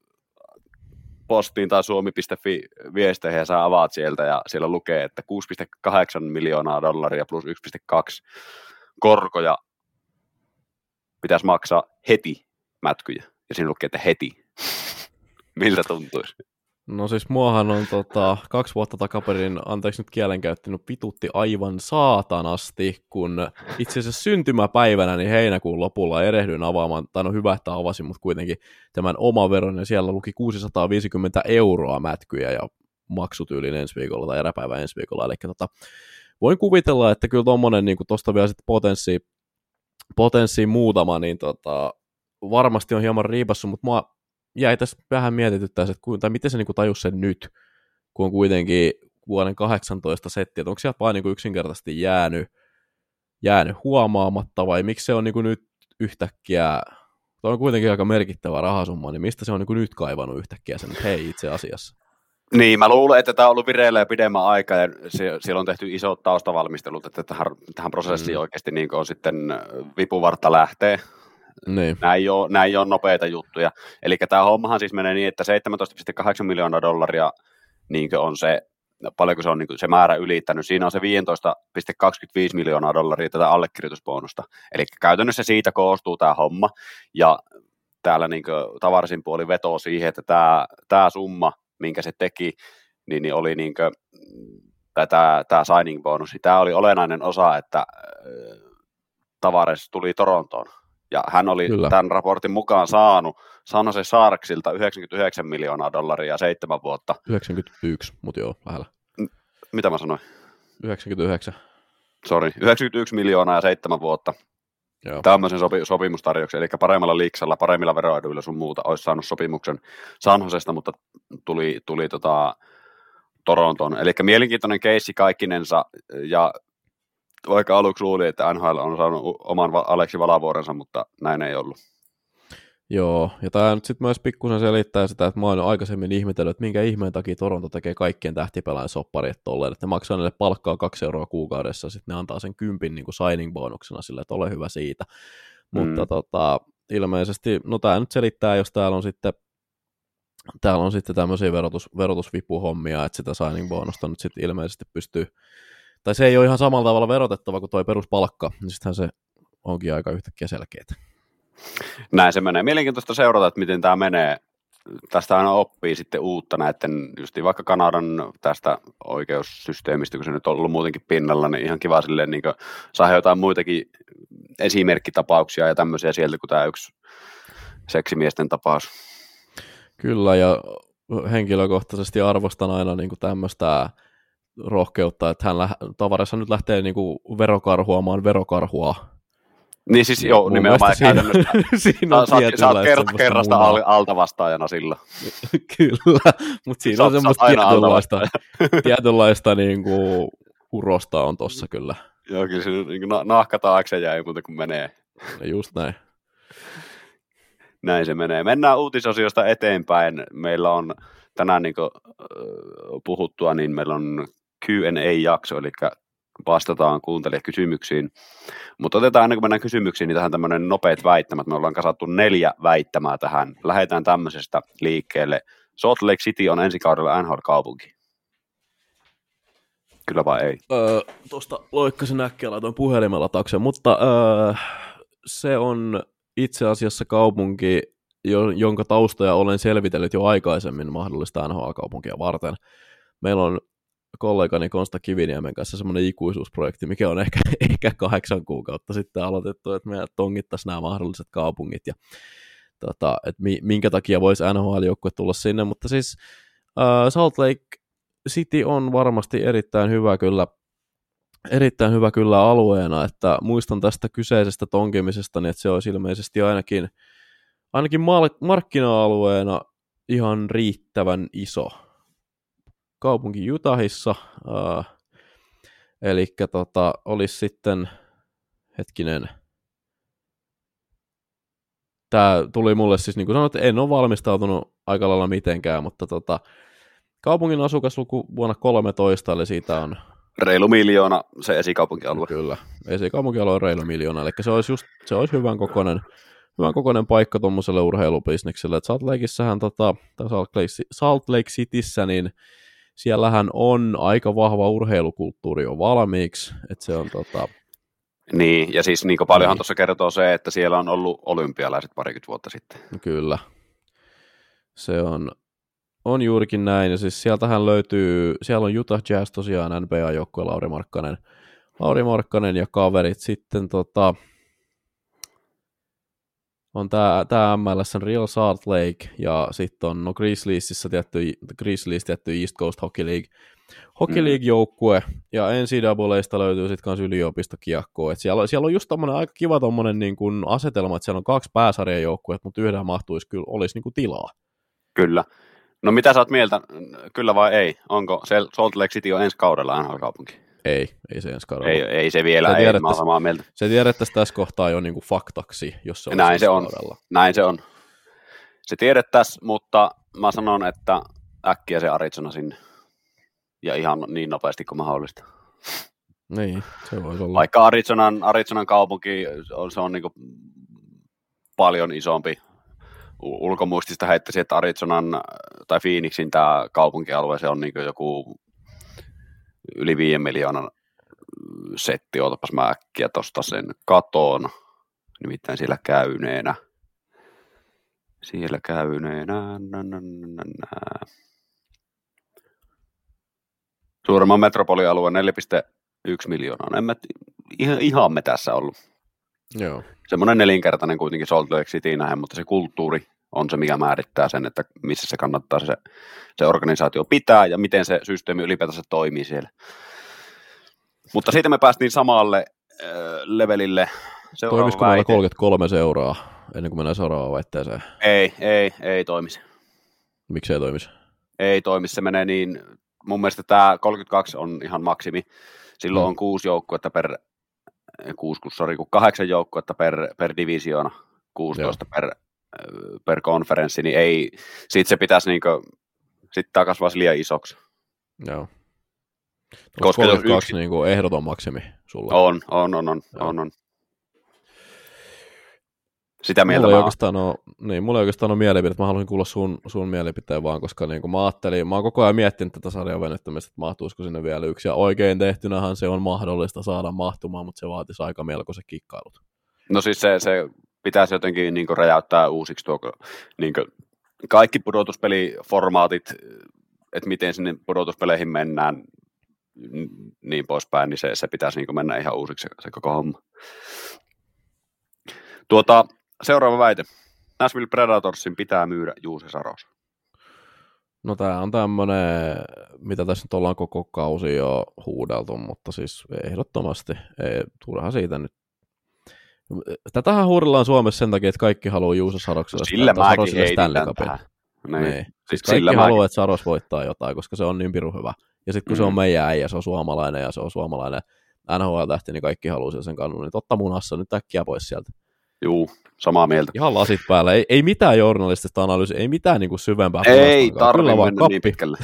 postiin tai suomi.fi viesteihin ja sä avaat sieltä ja siellä lukee, että 6,8 miljoonaa dollaria plus 1,2 korkoja pitäisi maksaa heti mätkyjä. Ja siinä lukee, että heti. Miltä tuntuisi? No siis muahan on 2 vuotta takaperin, anteeksi nyt kielenkäyttänyt, pitutti aivan saatanasti, kun itse asiassa syntymäpäivänä, niin heinäkuun lopulla erehdyin avaamaan, tai no hyvä, että avasin, mutta kuitenkin tämän oma veron, ja siellä luki 650 € mätkyjä ja maksutyyliin ensi viikolla tai eräpäivä ensi viikolla, eli voin kuvitella, että kyllä tommonen, niin kuin tosta vielä sitten potenssi muutama, niin varmasti on hieman riipassut, mutta mua jäi tässä vähän mietityttäisiin, että miten se niinku tajus sen nyt, kun on kuitenkin vuoden 18 setti, että onko sieltä vain niinku yksinkertaisesti jäänyt huomaamatta, vai miksi se on niinku nyt yhtäkkiä, tämä on kuitenkin aika merkittävä rahasumma, niin mistä se on niinku nyt kaivannut yhtäkkiä sen, että hei itse asiassa? Niin, mä luulen, että tämä on ollut vireillä jo pidemmän aikaa, ja siellä on tehty isot taustavalmistelut, että tähän prosessiin oikeasti niin on sitten vipuvartta lähtee. Niin. Nämä ei ole nopeita juttuja. Eli tämä hommahan siis menee niin, että 17,8 miljoonaa dollaria niin on se, paljonko se on niin se määrä ylittänyt. Siinä on se 15,25 miljoonaa dollaria tätä allekirjoitusbonusta. Eli käytännössä siitä koostuu tämä homma. Ja täällä niin Tavaresin puoli vetoo siihen, että tämä summa, minkä se teki, niin oli niin kuin, tämä signing bonus. Tämä oli olennainen osa, että Tavares tuli Torontoon. Ja hän oli tämän raportin mukaan saanut San Jose Sharksilta 99 miljoonaa dollaria 7 vuotta. 91, mutta joo, lähellä. Mitä mä sanoin? 99. Sori, 91 miljoonaa ja 7 vuotta. Joo. Tämmöisen sopimustarjouksen, eli paremmalla liiksalla, paremmilla veroeduilla sun muuta, olisi saanut sopimuksen San Josesta, mutta tuli Torontoon. Eli mielenkiintoinen keissi kaikkinensa, ja vaikka aluksi luulin, että NHL on saanut oman Aleksi Valavuorensa, mutta näin ei ollut. Joo, ja tämä nyt sitten myös pikkusen selittää sitä, että mä oon aikaisemmin ihmetellyt, että minkä ihmeen takia Toronto tekee kaikkien tähtipelaajan sopparit tolleen, että ne maksaa niille palkkaa 2 euroa kuukaudessa, sitten ne antaa sen 10 niin kuin signing-bonuksena sille, että ole hyvä siitä. Mutta ilmeisesti, no tämä nyt selittää, jos täällä on sitten tämmöisiä verotusvipuhommia, että sitä signing-bonusta nyt sitten ilmeisesti pystyy. Tai se ei ole ihan samalla tavalla verotettava kuin tuo peruspalkka, niin sittenhän se onkin aika yhtäkkiä selkeää. Näin se menee. Mielenkiintoista seurata, että miten tämä menee tästä aina oppii sitten uutta näiden, justiin vaikka Kanadan tästä oikeussysteemistä, kun se nyt on ollut muutenkin pinnalla, niin ihan kiva silleen niin saada jotain muitakin esimerkkitapauksia ja tämmöisiä sieltä kuin tämä yksi seksimiesten tapaus. Kyllä, ja henkilökohtaisesti arvostan aina niin kuin tämmöistä rohkeutta, että hän Tavaressa nyt lähtee niin kuin verokarhuamaan verokarhua. Niin siis joo, nimenomaan käytännössä. Saat kerrasta alta vastaajana sillä. Kyllä, mutta siinä on semmoista tietynlaista niin kuin urosta on tossa kyllä. Joo, kyllä se niin kuin nahka taakse jäi muuten kun menee. No just näin. Näin se menee. Mennään uutisasioista eteenpäin. Meillä on tänään niin kuin puhuttua, niin meillä on Q&A-jakso, eli vastataan kuuntelijakysymyksiin. Mutta otetaan ennen kuin mennään kysymyksiin, niin tähän tämmöinen nopeat väittämät. Me ollaan kasattu 4 väittämää tähän. Lähdetään tämmöisestä liikkeelle. Salt Lake City on ensi kaudella NHL-kaupunki. Kyllä vai ei? Tuosta loikkasin äkkiä, laitoin puhelimella taakse, mutta se on itse asiassa kaupunki, jonka taustoja olen selvitellyt jo aikaisemmin mahdollista NHL-kaupunkia varten. Meillä on kollegani Konsta Kiviniemen kanssa semmoinen ikuisuusprojekti, mikä on ehkä 8 kuukautta sitten aloitettu, että me tongittaisiin nämä mahdolliset kaupungit ja että minkä takia voisi NHL-joukkue tulla sinne, mutta siis Salt Lake City on varmasti erittäin hyvä kyllä alueena, että muistan tästä kyseisestä tonkimisesta, niin että se olisi ilmeisesti ainakin markkina-alueena ihan riittävän iso kaupunki Jutahissa, eli olisi sitten, tämä tuli mulle siis niin kuin sanoin, että en ole valmistautunut aika lailla mitenkään, mutta kaupungin asukasluku vuonna 2013, eli siitä on reilu miljoona se esikaupunkialue. Kyllä, esikaupunkialue on reilu miljoona, eli se olisi hyvän kokoinen paikka tuommoiselle urheilubisnekselle, että Salt Lake Cityssä, niin siellähän on aika vahva urheilukulttuuri jo valmiiksi, että se on Niin, ja siis niin paljonhan tuossa kertoo se, että siellä on ollut olympialaiset parikymmentä vuotta sitten. Kyllä, se on juurikin näin, ja siis sieltähän löytyy, siellä on Utah Jazz tosiaan NBA-joukkue Lauri Markkanen ja kaverit sitten on tämä MLS:n Real Salt Lake, ja sitten on Grizzlies tietty East Coast Hockey League-joukkue, ja NCAAista löytyy sitten kanssa yliopistokiekkoa. Siellä on just tommonen aika kiva tommonen niin kun asetelma, että siellä on 2 pääsarjajoukkuetta, mutta yhdellä mahtuisi kyllä, olisi niin kun tilaa. Kyllä. No mitä sä oot mieltä, kyllä vai ei? Onko Salt Lake City on ensi kaudella NHL-kaupunki? Ei se ensi kaudella. Ei se vielä, mä oon samaa mieltä. Se tiedettäisiin tässä kohtaa jo niinku faktaksi, jos se on ensi kaudella. Näin se on. Se tiedettäisiin, mutta mä sanon, että äkkiä se Arizona sinne. Ja ihan niin nopeasti kuin mahdollista. Niin, se voisi olla. Vaikka Arizonan kaupunki, se on niinku paljon isompi. Ulkomuistista heittäisin, että Arizonan tai Phoenixin tämä kaupunkialue, se on niinku joku yli 5 miljoonan setti, ootapas mä äkkiä tosta sen katoon, nimittäin siellä käyneenä, suuremman metropolialueen 4,1 miljoonaa, ihan me tässä ollut. Joo. Semmoinen nelinkertainen kuitenkin Salt Lake City nähen, mutta se kulttuuri on se, mikä määrittää sen, että missä se kannattaa se organisaatio pitää ja miten se systeemi ylipäätänsä toimii siellä. Mutta siitä me päästiin samalle levelille. Toimisiko meillä 33 seuraa ennen kuin mennään seuraavaan väitteeseen? Ei toimisi. Miksi ei toimisi? Ei toimisi, se menee niin. Mun mielestä tämä 32 on ihan maksimi. Silloin on 8 joukkuetta per divisioona, 16 per konferenssi, niin ei, sit se pitäisi niinku, sit tää kasvaisi liian isoksi. Joo. Koska 32 niinku ehdoton maksimi sulla. On. Sitä mieltä mulla ei oikeastaan ole mielipide, että mä haluaisin kuulla sun mielipiteen vaan, koska niinku mä oon koko ajan miettinyt tätä sarjan venyttämistä, että mahtuisiko sinne vielä yksi, ja oikein tehtynähän se on mahdollista saada mahtumaan, mutta se vaatisi aika melkoiset kikkailut. No siis se pitäisi jotenkin niin kuin räjäyttää uusiksi tuo niin kuin kaikki pudotuspeliformaatit, että miten sinne pudotuspeleihin mennään, niin poispäin, niin se pitäisi niin mennä ihan uusiksi se koko homma. Seuraava väite. Nashville Predatorsin pitää myydä Juuse Saros. No tämä on tämmöinen, mitä tässä nyt ollaan koko kausi jo huudeltu, mutta siis ehdottomasti ei turha siitä nyt. Tätähän huudellaan Suomessa sen takia, että kaikki haluaa Juuse Sarokselle. Sillä mäkin heitän tähän. Niin. Siis kaikki haluaa, että Saros voittaa jotain, koska se on niin pirun hyvä. Ja sitten kun se on meidän äijä, se on suomalainen NHL-tähti, niin kaikki haluaa sen kannun. Niin totta munassa, nyt äkkiä pois sieltä. Juu, samaa mieltä. Ihan lasit päällä. Ei mitään journalistista analyysiä, ei mitään niinku syvempää. Ei tarvitse mennä niin pitkälle.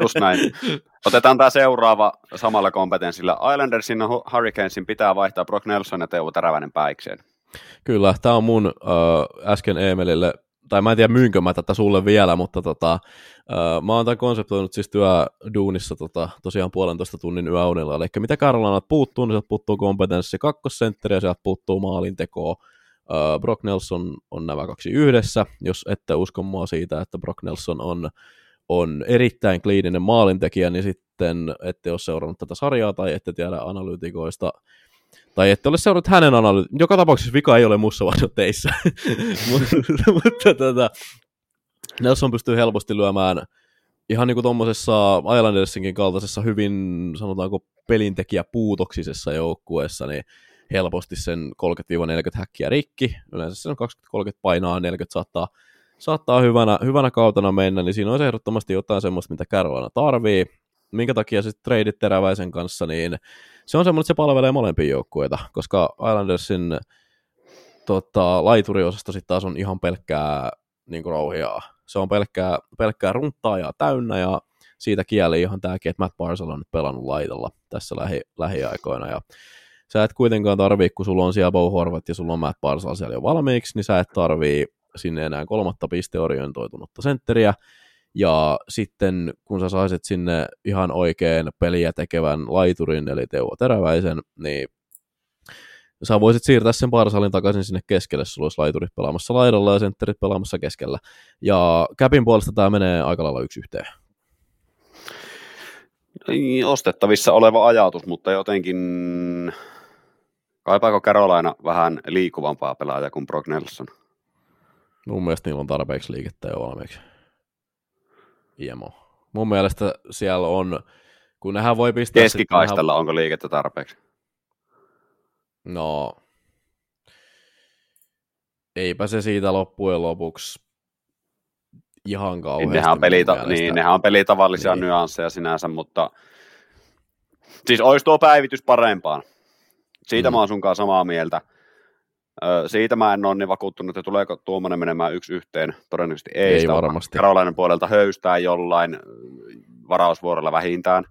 Just näin. Otetaan tämä seuraava samalla kompetenssilla. Islandersin ja Hurricanesin pitää vaihtaa Brock Nelson ja Teuvo Teräväinen päikseen. Kyllä, tämä on mun äsken Eemelille, tai mä en tiedä myynkö mä tätä sulle vielä, mutta mä oon tämän konseptoinut siis työduunissa tosiaan 1,5 tunnin yöunilla. Eli mitä Karolainalta puuttuu, niin sieltä puuttuu kompetenssi kakkosentteriä, sieltä puuttuu maalintekoa. Brock Nelson on nämä kaksi yhdessä, jos ette usko mua siitä, että Brock Nelson on erittäin kliininen maalintekijä, niin sitten ette ole seurannut tätä sarjaa tai ette tiedä analyytikoista, tai ette ole seurannut hänen analyytikoista. Joka tapauksessa vika ei ole mussa vaan teissä, mutta Nelson pystyy helposti lyömään ihan niin kuin tuommoisessa Islandersinkin kaltaisessa hyvin, sanotaanko, pelintekijäpuutoksisessa joukkueessa, niin helposti sen 30-40 häkkiä rikki, yleensä se on 20-30 painaa, 40 saattaa hyvänä kautena mennä, niin siinä on ehdottomasti jotain semmoista, mitä Carolina tarvii. Minkä takia sitten treidit Teräväisen kanssa, niin se on semmoinen, että se palvelee molempia joukkueita, koska Islandersin laituriosasto sitten taas on ihan pelkkää niin kuin rouhiaa. Se on pelkkää runttaajaa täynnä, ja siitä kieli ihan tämäkin, että Matt Barzal on nyt pelannut laitalla tässä lähiaikoina, ja sä et kuitenkaan tarvii, kun sulla on siellä Bo Horvat ja sulla on Matt Barzal siellä jo valmiiksi, niin sä et tarvii sinne enää kolmatta pisteorientoitunutta sentteriä. Ja sitten kun sä saisit sinne ihan oikein peliä tekevän laiturin, eli Teuvo Teräväisen, niin sä voisit siirtää sen Barzalin takaisin sinne keskelle. Sulla olisi laiturit pelaamassa laidalla ja sentterit pelaamassa keskellä. Ja Capin puolesta tää menee aika lailla 1-1. Ostettavissa oleva ajatus, mutta jotenkin... Kaipaako Carolina vähän liikuvampaa pelaajaa kuin Brock Nelson? Mun mielestä niillä on tarpeeksi liikettä jo valmiiksi. IMO. Mun mielestä siellä on, kun nehän voi pistää... Keskikaistalla onko liikettä tarpeeksi? No, eipä se siitä loppujen lopuksi ihan kauheasti. Nehän on pelitavallisia nyansseja sinänsä, mutta siis olisi tuo päivitys parempaan. Siitä mä oon sunkaan samaa mieltä. Siitä mä en ole niin vakuuttunut, että tuleeko tuommoinen menemään 1-1. Todennäköisesti ei varmasti. Karolainen puolelta höystää jollain varausvuorolla vähintään.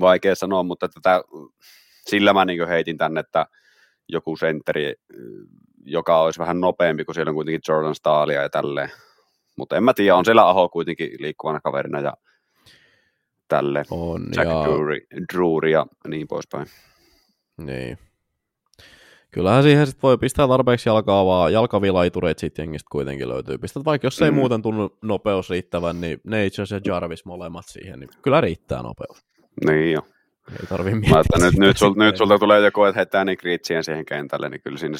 Vaikea sanoa, mutta sillä mä niin heitin tänne, että joku sentteri, joka olisi vähän nopeampi, kun siellä on kuitenkin Jordan Staalia ja tälleen. Mutta en mä tiedä, on siellä Aho kuitenkin liikkuvana kaverina ja tälle, on, Jack ja... Drury ja niin poispäin. Niin. Kyllähän siihen sit voi pistää tarpeeksi jalkaa, vaan jalkavilaitureet siitä jengistä kuitenkin löytyy. Pistät vaikka, jos ei muuten tunnu nopeus riittävän, niin Natures ja Jarvis molemmat siihen, niin kyllä riittää nopeus. Niin joo. Ei tarvii miettiä. Nyt sulta tulee joku, että heittää Nick Ritchien siihen kentälle, niin kyllä siinä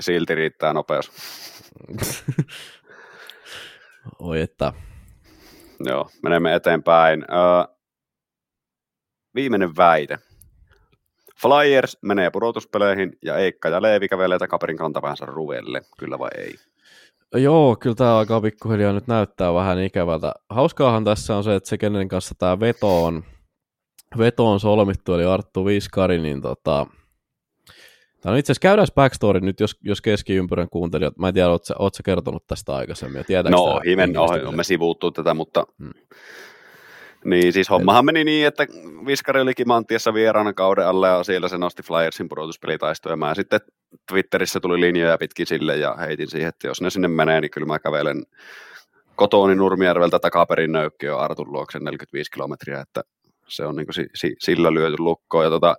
silti riittää nopeus. Oi että... Joo, menemme eteenpäin. Viimeinen väite. Flyers menee pudotuspeleihin ja Eikka ja Leevi kävelee takaperin kantapäänsä Ruvelle, kyllä vai ei? Joo, kyllä tämä alkaa pikkuhiljaa nyt näyttää vähän ikävältä. Hauskaahan tässä on se, että se kenen kanssa tämä veto on solmittu, eli Arttu Viskari, niin Tämä on itse asiassa, käydään backstory nyt, jos keskiympyrän kuuntelijat, mä en tiedä, ootko sä kertonut tästä aikaisemmin? No, me sivuuttuu tätä, mutta niin siis hommahan meni niin, että Viskari oli Kimanttiessa vieraana kauden alla ja siellä se nosti Flyersin pudotuspelitaistoja. Mä sitten Twitterissä tuli linjoja pitkin sille ja heitin siihen, että jos ne sinne menee, niin kyllä mä kävelen kotooni Nurmijärveltä takaperin nöykkiön Artun luoksen 45 kilometriä, että se on niin kuin sillä lyöty lukkoon ja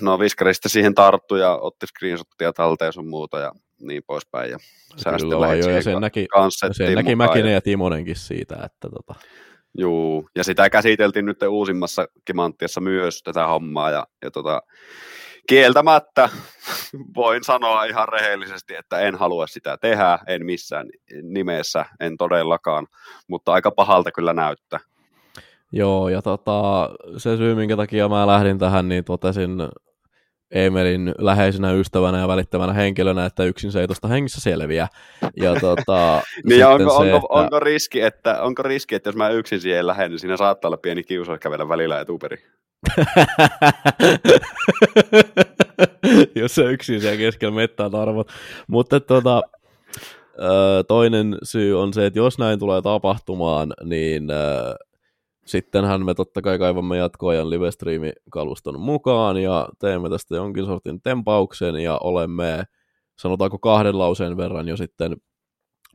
No Viskari sitten siihen tarttui ja otti screenshottia talteen sun muuta ja niin poispäin. Ja säästelään itse sen näki Mäkinen ja Timonenkin siitä, että tota. Juu, ja sitä käsiteltiin nyt uusimmassa Kimanttiassa myös tätä hommaa, ja tota, kieltämättä voin sanoa ihan rehellisesti, että en halua sitä tehdä, en missään nimessä, en todellakaan, mutta aika pahalta kyllä näyttää. Joo, ja tota, se syy, minkä takia mä lähdin tähän, niin totesin Eemelin läheisenä ystävänä ja välittävänä henkilönä, että yksin se ei tuosta hengissä selviä. Ja tota, niin ja onko riski, että jos mä yksin siihen lähden, niin siinä saattaa olla pieni kiusaus kävellä välillä etuperi. Jos se yksin siellä keskellä mettää tarvot. Mutta tota, toinen syy on se, että jos näin tulee tapahtumaan, niin sittenhän me totta kai kaivamme jatkoajan livestriimikaluston mukaan ja teemme tästä jonkin sortin tempauksen ja olemme, sanotaanko 2 lauseen verran jo sitten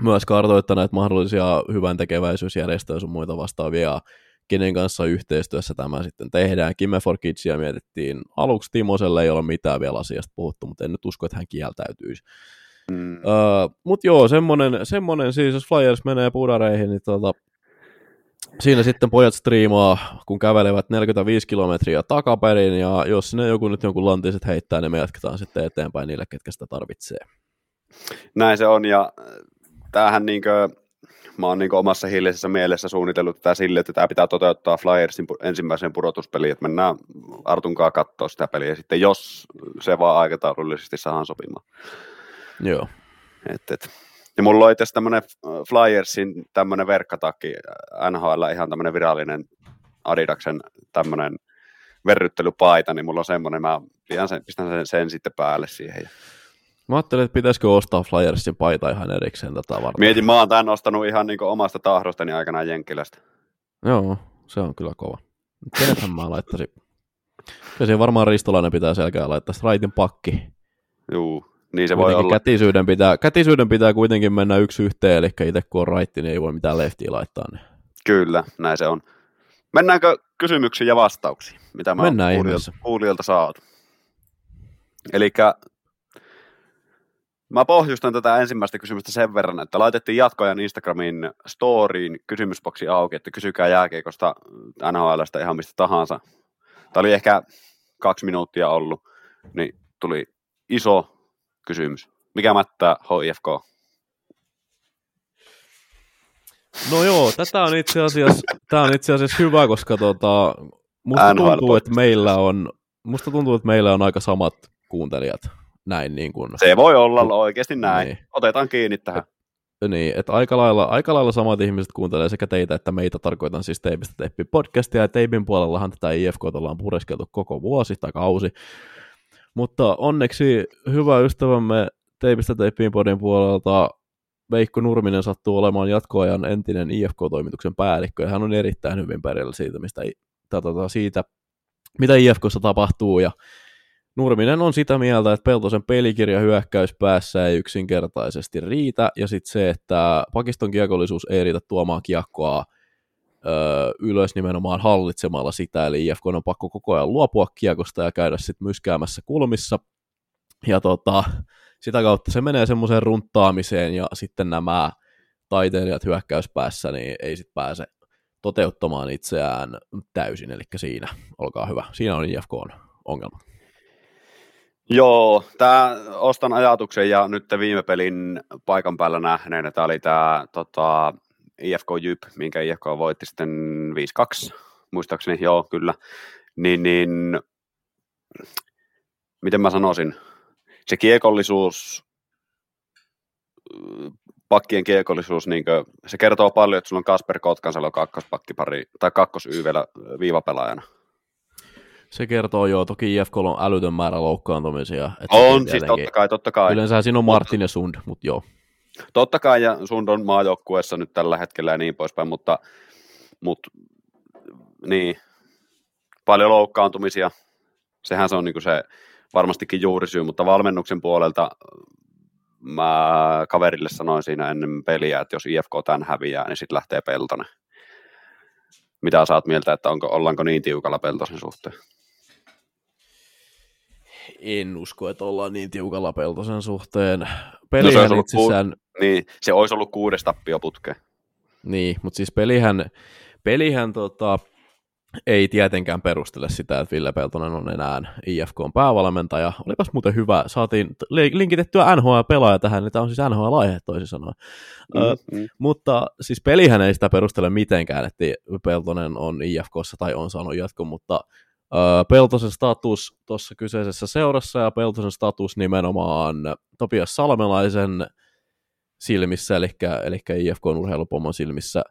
myös kartoittaneet mahdollisia hyvän tekeväisyysjärjestöjä sun muita vastaavia, kenen kanssa yhteistyössä tämä sitten tehdään. Kimme for Kidsia mietittiin aluksi, Timoselle ei ole mitään vielä asiasta puhuttu, mutta en nyt usko, että hän kieltäytyisi. Mm. Mutta joo, semmonen siis, jos Flyers menee pudareihin, niin tota, siinä sitten pojat striimaa, kun kävelevät 45 kilometriä takaperin, ja jos sinne joku nyt jonkun lantiset heittää, niin me jatketaan sitten eteenpäin niille, ketkä sitä tarvitsee. Näin se on, ja tämähän niinkö, mä oon niinkö omassa hiljaisessa mielessä suunnitellut tätä sille, että tämä pitää toteuttaa Flyersin ensimmäiseen pudotuspeliin, että mennään Artunkaan katsoa sitä peliä, ja sitten jos se vaan aikataulullisesti saadaan sopimaan. Joo. Ja mulla oli tässä tämmöinen Flyersin tämmöinen verkkatakki, NHL ihan tämmöinen virallinen Adidaksen tämmöinen verryttelypaita, niin mulla on semmoinen, mä pistän sen sitten päälle siihen. Mä ajattelin, että pitäisikö ostaa Flyersin paita ihan erikseen tätä varten. Mietin, mä oon tämän ostanut ihan niin omasta tahdostani aikanaan Jenkkilästä. Joo, se on kyllä kova. Kenethän mä laittaisin? Kyllä siihen varmaan Ristolainen pitää selkään laittaa, Straitin pakki. Juu. Niin se voi olla. Kätisyyden pitää kuitenkin mennä 1-1, eli itse kun on raitti, niin ei voi mitään leftiä laittaa. Niin. Kyllä, näin se on. Mennäänkö kysymyksiin ja vastauksiin, mitä mä kuulijoilta saatu? Eli mä pohjustan tätä ensimmäistä kysymystä sen verran, että laitettiin jatkoajan Instagramin storyin kysymysboksi auki, että kysykää jääkiekosta NHL:stä ihan mistä tahansa. Tämä oli ehkä 2 minuuttia ollut, niin tuli iso kysymys. Mikä mättää HIFK? No joo, tämä on itse asiassa hyvä, koska tota, musta tuntuu, että meillä on aika samat kuuntelijat. Näin niin kuin. Se voi olla oikeasti näin. Niin. Otetaan kiinni tähän. Niin, että aika lailla samat ihmiset kuuntelee sekä teitä että meitä, tarkoitan siis Teipistä Teippi podcastia, ja Teipin puolellahan tätä IFK:ta ollaan pureskeltu koko vuosi tai kausi. Mutta onneksi hyvä ystävämme Teipistä Teippiin podin puolelta Veikko Nurminen sattuu olemaan jatkoajan entinen IFK-toimituksen päällikkö, ja hän on erittäin hyvin perillä siitä, mitä IFK:ssa tapahtuu, ja Nurminen on sitä mieltä, että Peltosen pelikirja hyökkäyspäässä ei yksinkertaisesti riitä, ja sitten se, että pakiston kiekollisuus ei riitä tuomaan kiekkoa ylös nimenomaan hallitsemalla sitä, eli IFK on pakko koko ajan luopua kiekosta ja käydä sitten myskäämässä kulmissa, ja tota, sitä kautta se menee semmoiseen runttaamiseen, ja sitten nämä taiteilijat hyökkäyspäässä niin ei sitten pääse toteuttamaan itseään täysin, eli siinä, olkaa hyvä, siinä on IFK:n ongelma. Joo, tämä ostan ajatuksen, ja nyt viime pelin paikan päällä nähneenä, tämä oli tämä IFK Jyp, minkä IFK voitti sitten 5-2, muistaakseni, joo, kyllä, niin miten mä sanoisin, se kiekollisuus, pakkien kiekollisuus, niin se kertoo paljon, että sulla on Kasper Kotkansalo on kakkospakkipari, tai kakkosyyvelä viivapelaajana. Se kertoo joo, toki IFK:lla on älytön määrä loukkaantumisia. On, siis totta kai. Yleensä siinä on Martin ja Sund, mutta joo. Totta kai, ja Sund on maajoukkueessa nyt tällä hetkellä ja niin poispäin, mutta niin, paljon loukkaantumisia, sehän se on niin kuin se varmastikin juurisyy, mutta valmennuksen puolelta mä kaverille sanoin siinä ennen peliä, että jos IFK tämän häviää, niin sitten lähtee Peltonen. Mitä saat mieltä, että ollaanko niin tiukalla Peltosen suhteen? En usko, että ollaan niin tiukalla Peltosen suhteen. Pelihän no itsessään... Niin, se olisi ollut 6 tappioputkeen. Niin, mutta siis pelihän ei tietenkään perustele sitä, että Ville Peltonen on enää IFK:n päävalmentaja. Olipas muuten hyvä, saatiin linkitettyä NHL-pelaaja tähän, niin tämä on siis NHL-aihe toisin sanoen. Mutta siis pelihän ei sitä perustele mitenkään, että Peltonen on IFK:ssa tai on saanut jatkon, mutta Peltosen status tuossa kyseisessä seurassa ja Peltosen status nimenomaan Topias Salmelaisen silmissä, eli IFK:n urheilupomon silmissä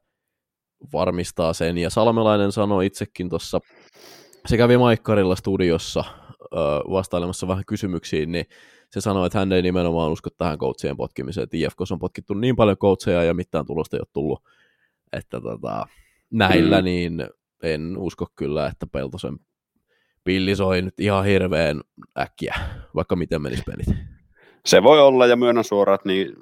varmistaa sen, ja Salmelainen sanoi itsekin tuossa, se kävi Maikkarilla studiossa vastailemassa vähän kysymyksiin, niin se sanoi, että hän ei nimenomaan usko tähän coachien potkimiseen, että IFK:ssa on potkittu niin paljon coacheja ja mitään tulosta ei ole tullut, että näillä niin en usko kyllä, että Peltosen pilli soi nyt ihan hirveän äkkiä, vaikka miten menisi pelit. Se voi olla, ja myönnän suoraan, että niin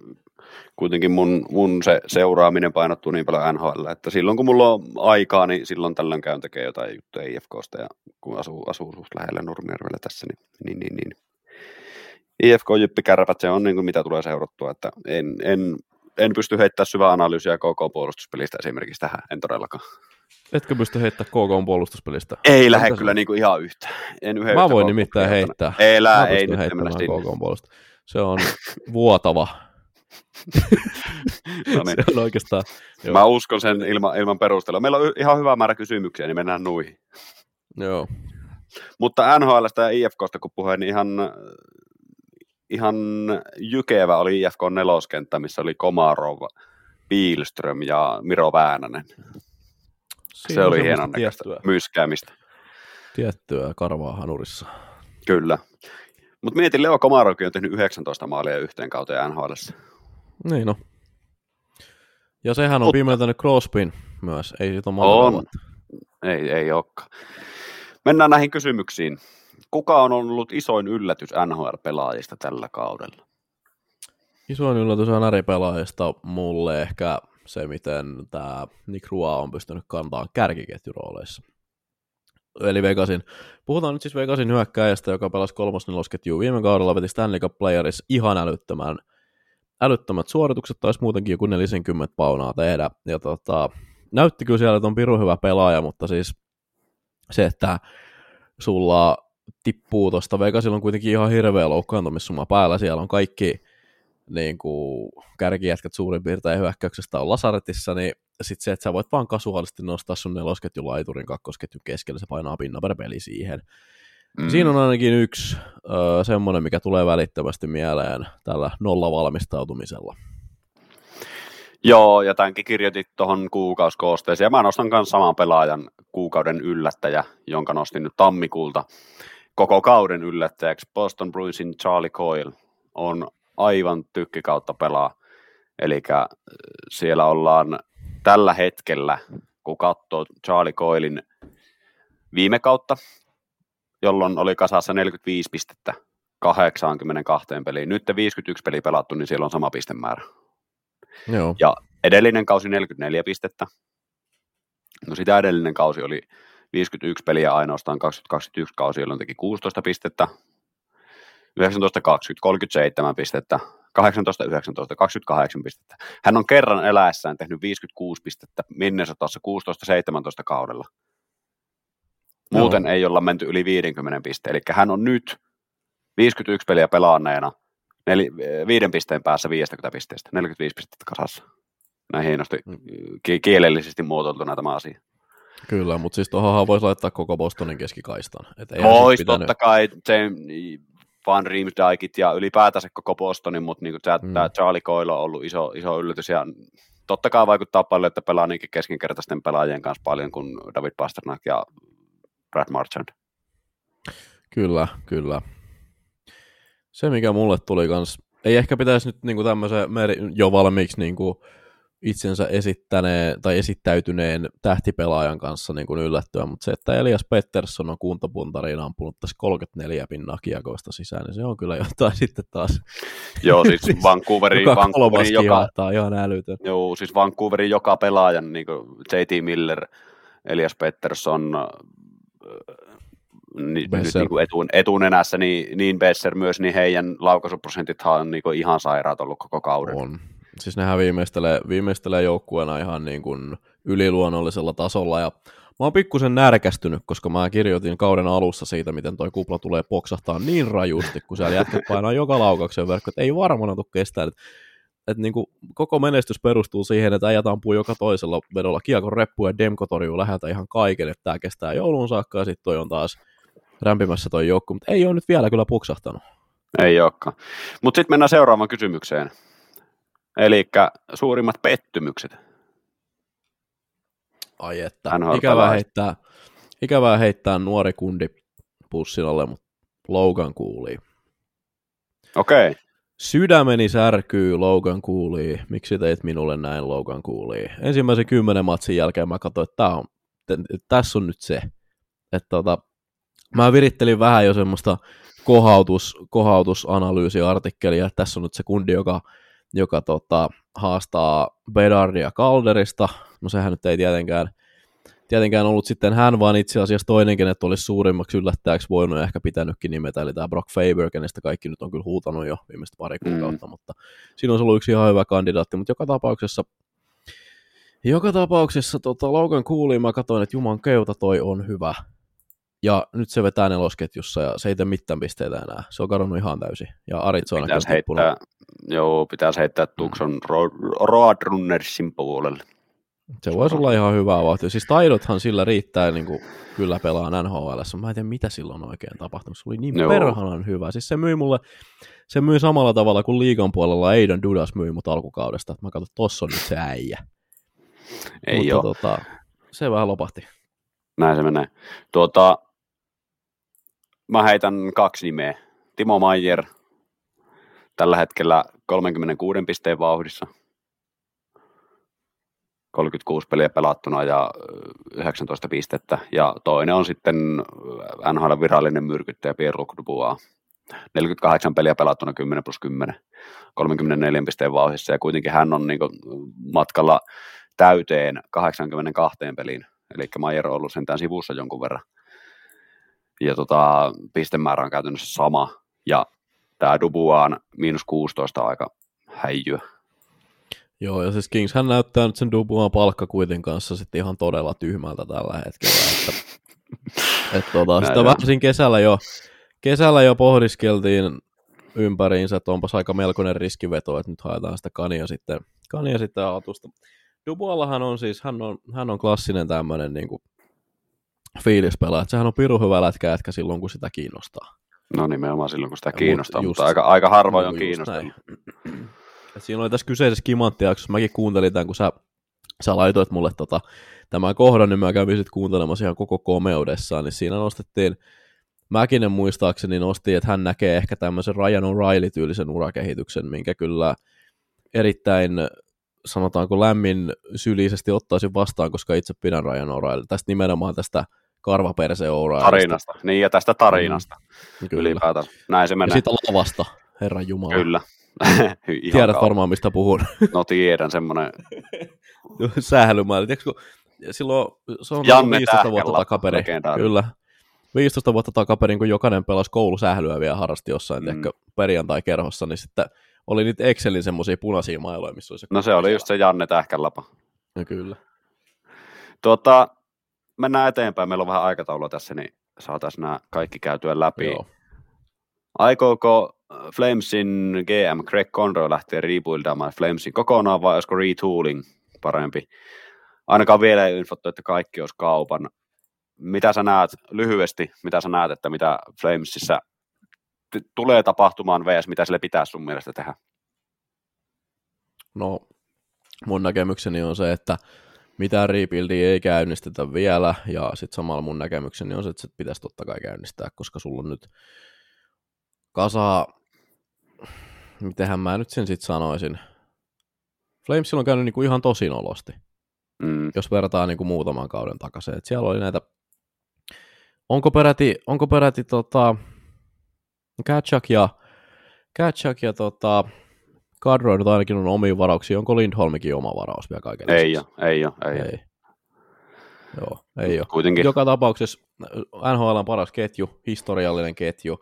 kuitenkin mun se seuraaminen painottuu niin paljon NHL, että silloin kun mulla on aikaa, niin silloin tällöin käyn tekemään jotain juttuja IFK:sta, ja kun asuu suht lähellä Nurmijärvellä tässä, niin. IFK-jyppikärpät, se on niin kuin mitä tulee seurattua, että en pysty heittämään syvää analyysiä koko puolustuspelistä esimerkiksi tähän, en todellakaan. Etkö pysty heittämään KK puolustuspelistä? Ei lähde kyllä niin kuin ihan yhtä. Mä voin nimittäin heittää. Ei nyt heittämään KK puolustusta. Se on vuotava. No niin. Se on oikeastaan. Joo. Mä uskon sen ilman perustelua. Meillä on ihan hyvä määrä kysymyksiä, niin mennään nuihin. Joo. Mutta NHL:stä ja IFK:sta kun puheen, niin ihan jykevä oli IFK:n neloskenttä, missä oli Komarov, Pihlström ja Miro Väänänen. Se oli hienon näköistä myyskäämistä. Tiettyä karvaa hanurissa. Kyllä. Mutta mietin, Leo Komarovkin on tehnyt 19 maalia yhteen kauteen NHL:ssä. Niin no. Ja sehän on pimentänyt Crosbyn myös. Ei siitä ole. Ei olekaan. Mennään näihin kysymyksiin. Kuka on ollut isoin yllätys NHL-pelaajista tällä kaudella? Isoin yllätys NHL-pelaajista mulle ehkä se, miten tämä Nick Roy on pystynyt kantamaan kärkiketjurooleissa. Eli Vegasin. Puhutaan nyt siis Vegasin hyökkääjästä, joka pelasi 3-4-ketjua viime kaudella, veti Stanley Cup Playerissa ihan älyttömät suoritukset, taisi muutenkin joku 40 paunaa tehdä, ja näytti kyllä siellä, että on pirun hyvä pelaaja, mutta siis se, että sulla tippuu tuosta, Vegasilla on kuitenkin ihan hirveä loukkaantumissumma päällä, siellä on kaikki niin kuin kärkijätkät suurin piirtein hyökkäyksestä on lasaretissa, niin sitten se, että sä voit vaan kasuaalisesti nostaa sun nelosketjun laiturin kakkosketjun keskelle, se painaa pinnan per peli siihen. Siinä on ainakin yksi semmoinen, mikä tulee välittömästi mieleen tällä nollavalmistautumisella. Joo, ja tämänkin kirjoitit tuohon kuukausikoosteeseen, ja mä nostan myös saman pelaajan kuukauden yllättäjä, jonka nostin nyt tammikuulta. Koko kauden yllättäjäksi Boston Bruinsin Charlie Coyle on aivan tykkikautta pelaa, eli siellä ollaan tällä hetkellä, kun katsoo Charlie Coylin viime kautta, jolloin oli kasassa 45 pistettä 82 peliin. Nyt 51 peli pelattu, niin siellä on sama pistemäärä. Joo. Ja edellinen kausi 44 pistettä. No sitä edellinen kausi oli 51 peliä ainoastaan 2021 kausi, jolloin teki 16 pistettä. 19-20, 37 pistettä. 18-19, 28 pistettä. Hän on kerran eläessään tehnyt 56 pistettä Minnesotassa 16-17 kaudella. Muuten ei olla menty yli 50 pisteen, eli hän on nyt 51 peliä pelaanneena 5 pisteen päässä 50 pisteestä, 45 pistettä kasassa. Näin hienosti kielellisesti muotoiltuna tämä asia. Kyllä, mutta siis tuohonhan voisi laittaa koko Bostonin keskikaistan. Voisi totta kai, Van Riemsdykit ja ylipäätänsä koko Bostonin, mutta niin tämä Charlie Coyle on ollut iso yllätys, ja totta kai vaikuttaa paljon, että pelaa niinkin keskinkertaisten pelaajien kanssa paljon kuin David Pastrnak ja Brad Marchand. Kyllä. Se, mikä mulle tuli kans, ei ehkä pitäisi nyt niinku tämmöisen jo valmiiksi niinku itsensä esittäneen tai esittäytyneen tähtipelaajan kanssa niinku yllättyä, mutta se, että Elias Pettersson on kuntapuntariin ampunut tässä 34 pinnaa kiekoista sisään, niin se on kyllä jotain sitten taas. Joo, siis Vancouverin joka pelaajan, niin kuin J.T. Miller, Elias Pettersson, nyt niin etunenässä, niin Besser myös, niin heidän laukaisuprosentithan on niin ihan sairaat ollut koko kauden. On. Siis nehän viimeistelee joukkueena ihan niin kuin yliluonnollisella tasolla, ja mä oon pikkusen närkästynyt, koska mä kirjoitin kauden alussa siitä, miten toi kupla tulee poksahtaa niin rajusti, kun siellä jätket painaa joka laukauksen verkko, että ei varmaan tule kestää. Että niin kuin koko menestys perustuu siihen, että äijät ampuu joka toisella vedolla kiekon reppuun ja Demko torjuu läheltä ihan kaiken, että tämä kestää joulun saakka, ja sitten toi on taas rämpimässä toi joukku, mutta ei ole nyt vielä kyllä puksahtanut. Ei olekaan. Mutta sitten mennään seuraavaan kysymykseen. Eli suurimmat pettymykset. Ai että, ikävää heittää nuori kundi pussin alle, mutta Logan Cooley. Okei. Okay. Sydämeni särkyy, Logan Cooley. Miksi teit minulle näin, Logan Cooley? Ensimmäisen 10 matsin jälkeen mä katsoin, että tässä on nyt se. Että mä virittelin vähän jo semmoista kohautusanalyysiartikkelia, että tässä on nyt se kundi, joka haastaa Bedardia Calderista. No sehän nyt ei tietenkään ollut sitten hän, vaan itse asiassa toinenkin, että olisi suurimmaksi yllättäjäksi voinut ja ehkä pitänytkin nimetä, eli tämä Brock Faber, kenestä kaikki nyt on kyllä huutanut jo viimeistä pari kuukautta, mutta siinä on ollut yksi ihan hyvä kandidaatti, mutta joka tapauksessa Logan Cooley mä katsoin, että juman keuta toi on hyvä, ja nyt se vetää nelosketjussa, ja se ei tee mitään pisteitä enää, se on kadonnut ihan täysin, ja Arizona pitäisi heittää Tucson Roadrunnersin puolelle. Se voisi olla ihan hyvää vauhtia. Siis taidothan sillä riittää, niin kuin kyllä pelaan NHL:ssä. Mä en tiedä, mitä silloin oikein tapahtui. Se oli niin perhanan hyvä. Siis se myi samalla tavalla kuin liigan puolella Aidan Dudas myi mut alkukaudesta. Mä katson, tossa on nyt se äijä. Ei ole. Se vähän lopahti. Näin se menee. Mä heitän 2 nimeä. Timo Maier, tällä hetkellä 36 pisteen vauhdissa. 36 peliä pelattuna ja 19 pistettä, ja toinen on sitten NHL virallinen myrkyttäjä Pierre-Luc Dubois, 48 peliä pelattuna 10+10, 34 pisteen vauhdissa, ja kuitenkin hän on niin kuin matkalla täyteen 82 peliin, eli Maier on ollut sentään sivussa jonkun verran, ja pistemäärä on käytännössä sama, ja tämä Dubois on -16 aika häijyä. Joo, ja siis Kings hän näyttää nyt sen Dubois palkkakuitin kanssa sitten ihan todella tyhmältä tällä hetkellä, että sitä varsin kesällä jo pohdiskeltiin ympäriinsä, että onpas aika melkoinen riskiveto, että nyt haetaan sitä kania sitten atusta. Duboillahan on siis, hän on klassinen tämmöinen niin kuin fiilispelaaja, että sehän on pirun hyvä lätkäjätkä silloin, kun sitä kiinnostaa. No nimenomaan silloin, kun sitä kiinnostaa, mutta aika harvoin on kiinnostanut. Näin. Siinä oli tässä kyseisessä kimanttijaksossa, mäkin kuuntelin tämän, kun sä laitoit mulle tämän kohdan, niin mä kävin sitten kuuntelemassa ihan koko komeudessaan, niin siinä nostettiin, Mäkinen muistaakseni nosti, että hän näkee ehkä tämmöisen Ryan O'Reilly-tyylisen urakehityksen, minkä kyllä erittäin, sanotaanko lämmin sylisesti ottaisin vastaan, koska itse pidän Ryan O'Reilly, tästä nimenomaan tästä karvaperseen O'Reillystä. Tarinasta, niin ja tästä tarinasta, kyllä. Ylipäätään, näin se menee. Ja siitä lavasta, herran jumala. Kyllä. Tiedät varmaan, mistä puhun. No tiedän, semmoinen sähälymäärä. Silloin se on Janne 15 vuotta takaperin. Kyllä. 15 vuotta takaperin, kun jokainen pelasi koulusählyä vielä harrasti jossain, ehkä perjantai-kerhossa, niin sitten oli niitä Excelin semmoisia punaisia mailoja, missä oli se. No se oli just se Janne Tähkänlapa. No kyllä. Mennään eteenpäin. Meillä on vähän aikataulua tässä, niin saataisiin nämä kaikki käytyä läpi. Joo. Aikooko Flamesin GM Craig Conroy lähtee rebuildaamaan Flamesin kokonaan, vai olisiko retooling parempi? Ainakaan vielä ei infottu, että kaikki olisi kaupan. Mitä sä näet lyhyesti, että mitä Flamesissä tulee tapahtumaan vs. mitä sille pitää sun mielestä tehdä? No, mun näkemykseni on se, että mitään rebuildia ei käynnistetä vielä, ja sitten samalla mun näkemykseni on se, että se pitäisi totta kai käynnistää, koska sulla on nyt mitenhän mä nyt sen sitten sanoisin. Flamesilla on käynyt niinku ihan tosinolosti, jos verrataan niinku muutaman kauden takaisin. Et siellä oli näitä, onko peräti Kachak ja Kadroin nyt ainakin on omiin varauksiin, onko Lindholmikin oma varaus vielä kaiken? Ei ole. Joo, ei ole. Kuitenkin. Joka tapauksessa NHL on paras ketju, historiallinen ketju,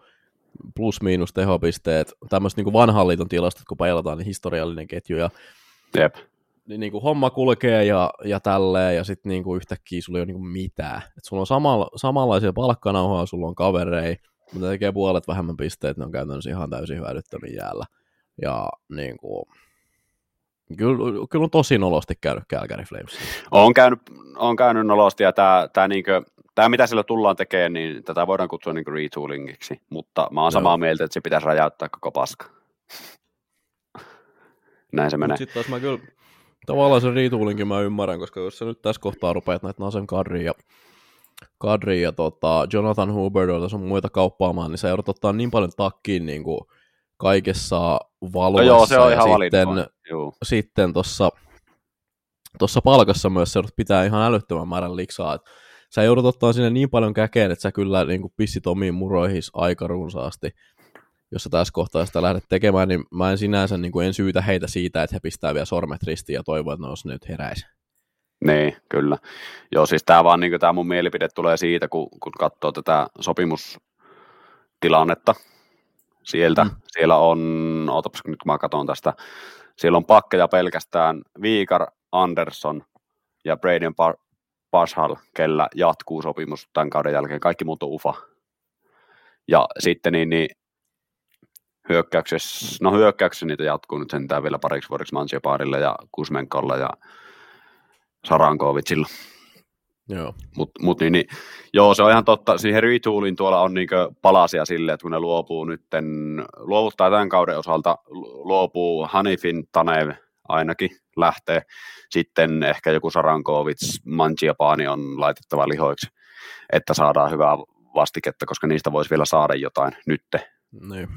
plus-miinus tehopisteet, tämmöiset niin vanhan liiton tilastot, kun peilataan, niin historiallinen ketju. Ja jep. Niin kuin homma kulkee ja tälleen, ja sitten niin yhtäkkiä sulla ei ole niin kuin mitään. Et sulla on samanlaisia palkkanauhaa, sulla on kaverei, mutta tekee puolet vähemmän pisteet, ne on käytännössä ihan täysin hyödyttömiä jäällä. Ja niin kuin, kyllä on tosi nolosti käynyt Calgary Flames. On käynyt nolosti, ja tämä niin kuin... Tämä, mitä sillä tullaan tekemään, niin tätä voidaan kutsua niin kuin retoolingiksi, mutta mä oon samaa mieltä, että se pitäisi rajauttaa koko paska. Näin se menee. Sitten taas mä kyllä, tavallaan sen retoolinkin mä ymmärrän, koska jos sä nyt tässä kohtaa rupeat näitä Nazem Kadri ja Jonathan Huberdeilta sun muita kauppaamaan, niin sä joudut ottaa niin paljon takkiin niin kuin kaikessa valossa. No joo, se on ihan valintoa. Sitten tuossa palkassa myös sä joudut pitää ihan älyttömän määrän liksaa, että sä joudut ottaa sinne niin paljon käkeen, että sä kyllä niin kuin pissit omiin muroihis aika runsaasti. Jos sä tässä kohtaa sitä lähdet tekemään, niin mä en sinänsä niin kuin en syytä heitä siitä, että he pistää vielä sormet ristiin ja toivoo, että ne olisi nyt heräisi. Niin, kyllä. Joo, siis tää vaan niin kuin tää mun mielipide tulee siitä, kun katsoo tätä sopimustilannetta. Siellä on, ootapas nyt kun mä katson tästä, siellä on pakkeja pelkästään Viikar, Anderson ja Braden Pashal, kellä jatkuu sopimus tämän kauden jälkeen. Kaikki muut on ufa. Ja sitten niin hyökkäyksessä niitä jatkuu nyt sentään vielä pariksi vuodeksi Mansiopaarille ja Kuzmenkolla ja Sarankovicilla. Joo. Mut niin, joo, se on ihan totta. Siihen retooling tuolla on niin palasia silleen, että kun ne luovuttaa tämän kauden osalta, luopuu Hanifin Tanev ainakin lähtee. Sitten ehkä joku Sarankovic, Mangiapane on laitettava lihoiksi, että saadaan hyvää vastiketta, koska niistä voisi vielä saada jotain nytte.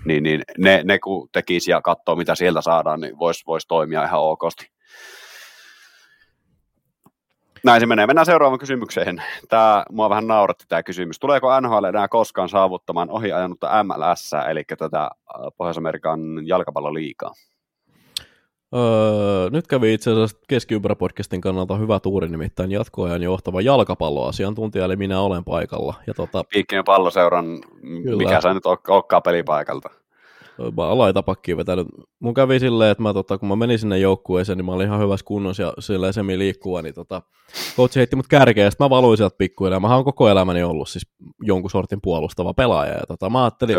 Niin ne kun tekisi ja katsoo, mitä sieltä saadaan, niin vois toimia ihan okosti. Näin se menee. Mennään seuraavaan kysymykseen. Mua vähän nauratti tämä kysymys. Tuleeko NHL enää koskaan saavuttamaan ohiajanutta MLS, eli tätä Pohjois-Amerikan jalkapalloliigaa? Nyt kävi itse asiassa Keskiympyrä-podcastin kannalta hyvä tuuri, nimittäin jatkoajan johtava jalkapalloasiantuntija, eli minä olen paikalla. Ja Piikkinen palloseuran, kyllä. Mikä sä nyt olekaan pelipaikalta? Mä olen laitapakkiin vetänyt. Mun kävi silleen, että kun mä menin sinne joukkueeseen, niin mä olin ihan hyvässä kunnossa ja silleen semi-liikkuva, niin coachi heitti mut kärkeä, ja sitten mä valuin sieltä pikkuhiljaa. Mähän on koko elämäni ollut siis jonkun sortin puolustava pelaaja, ja mä ajattelin,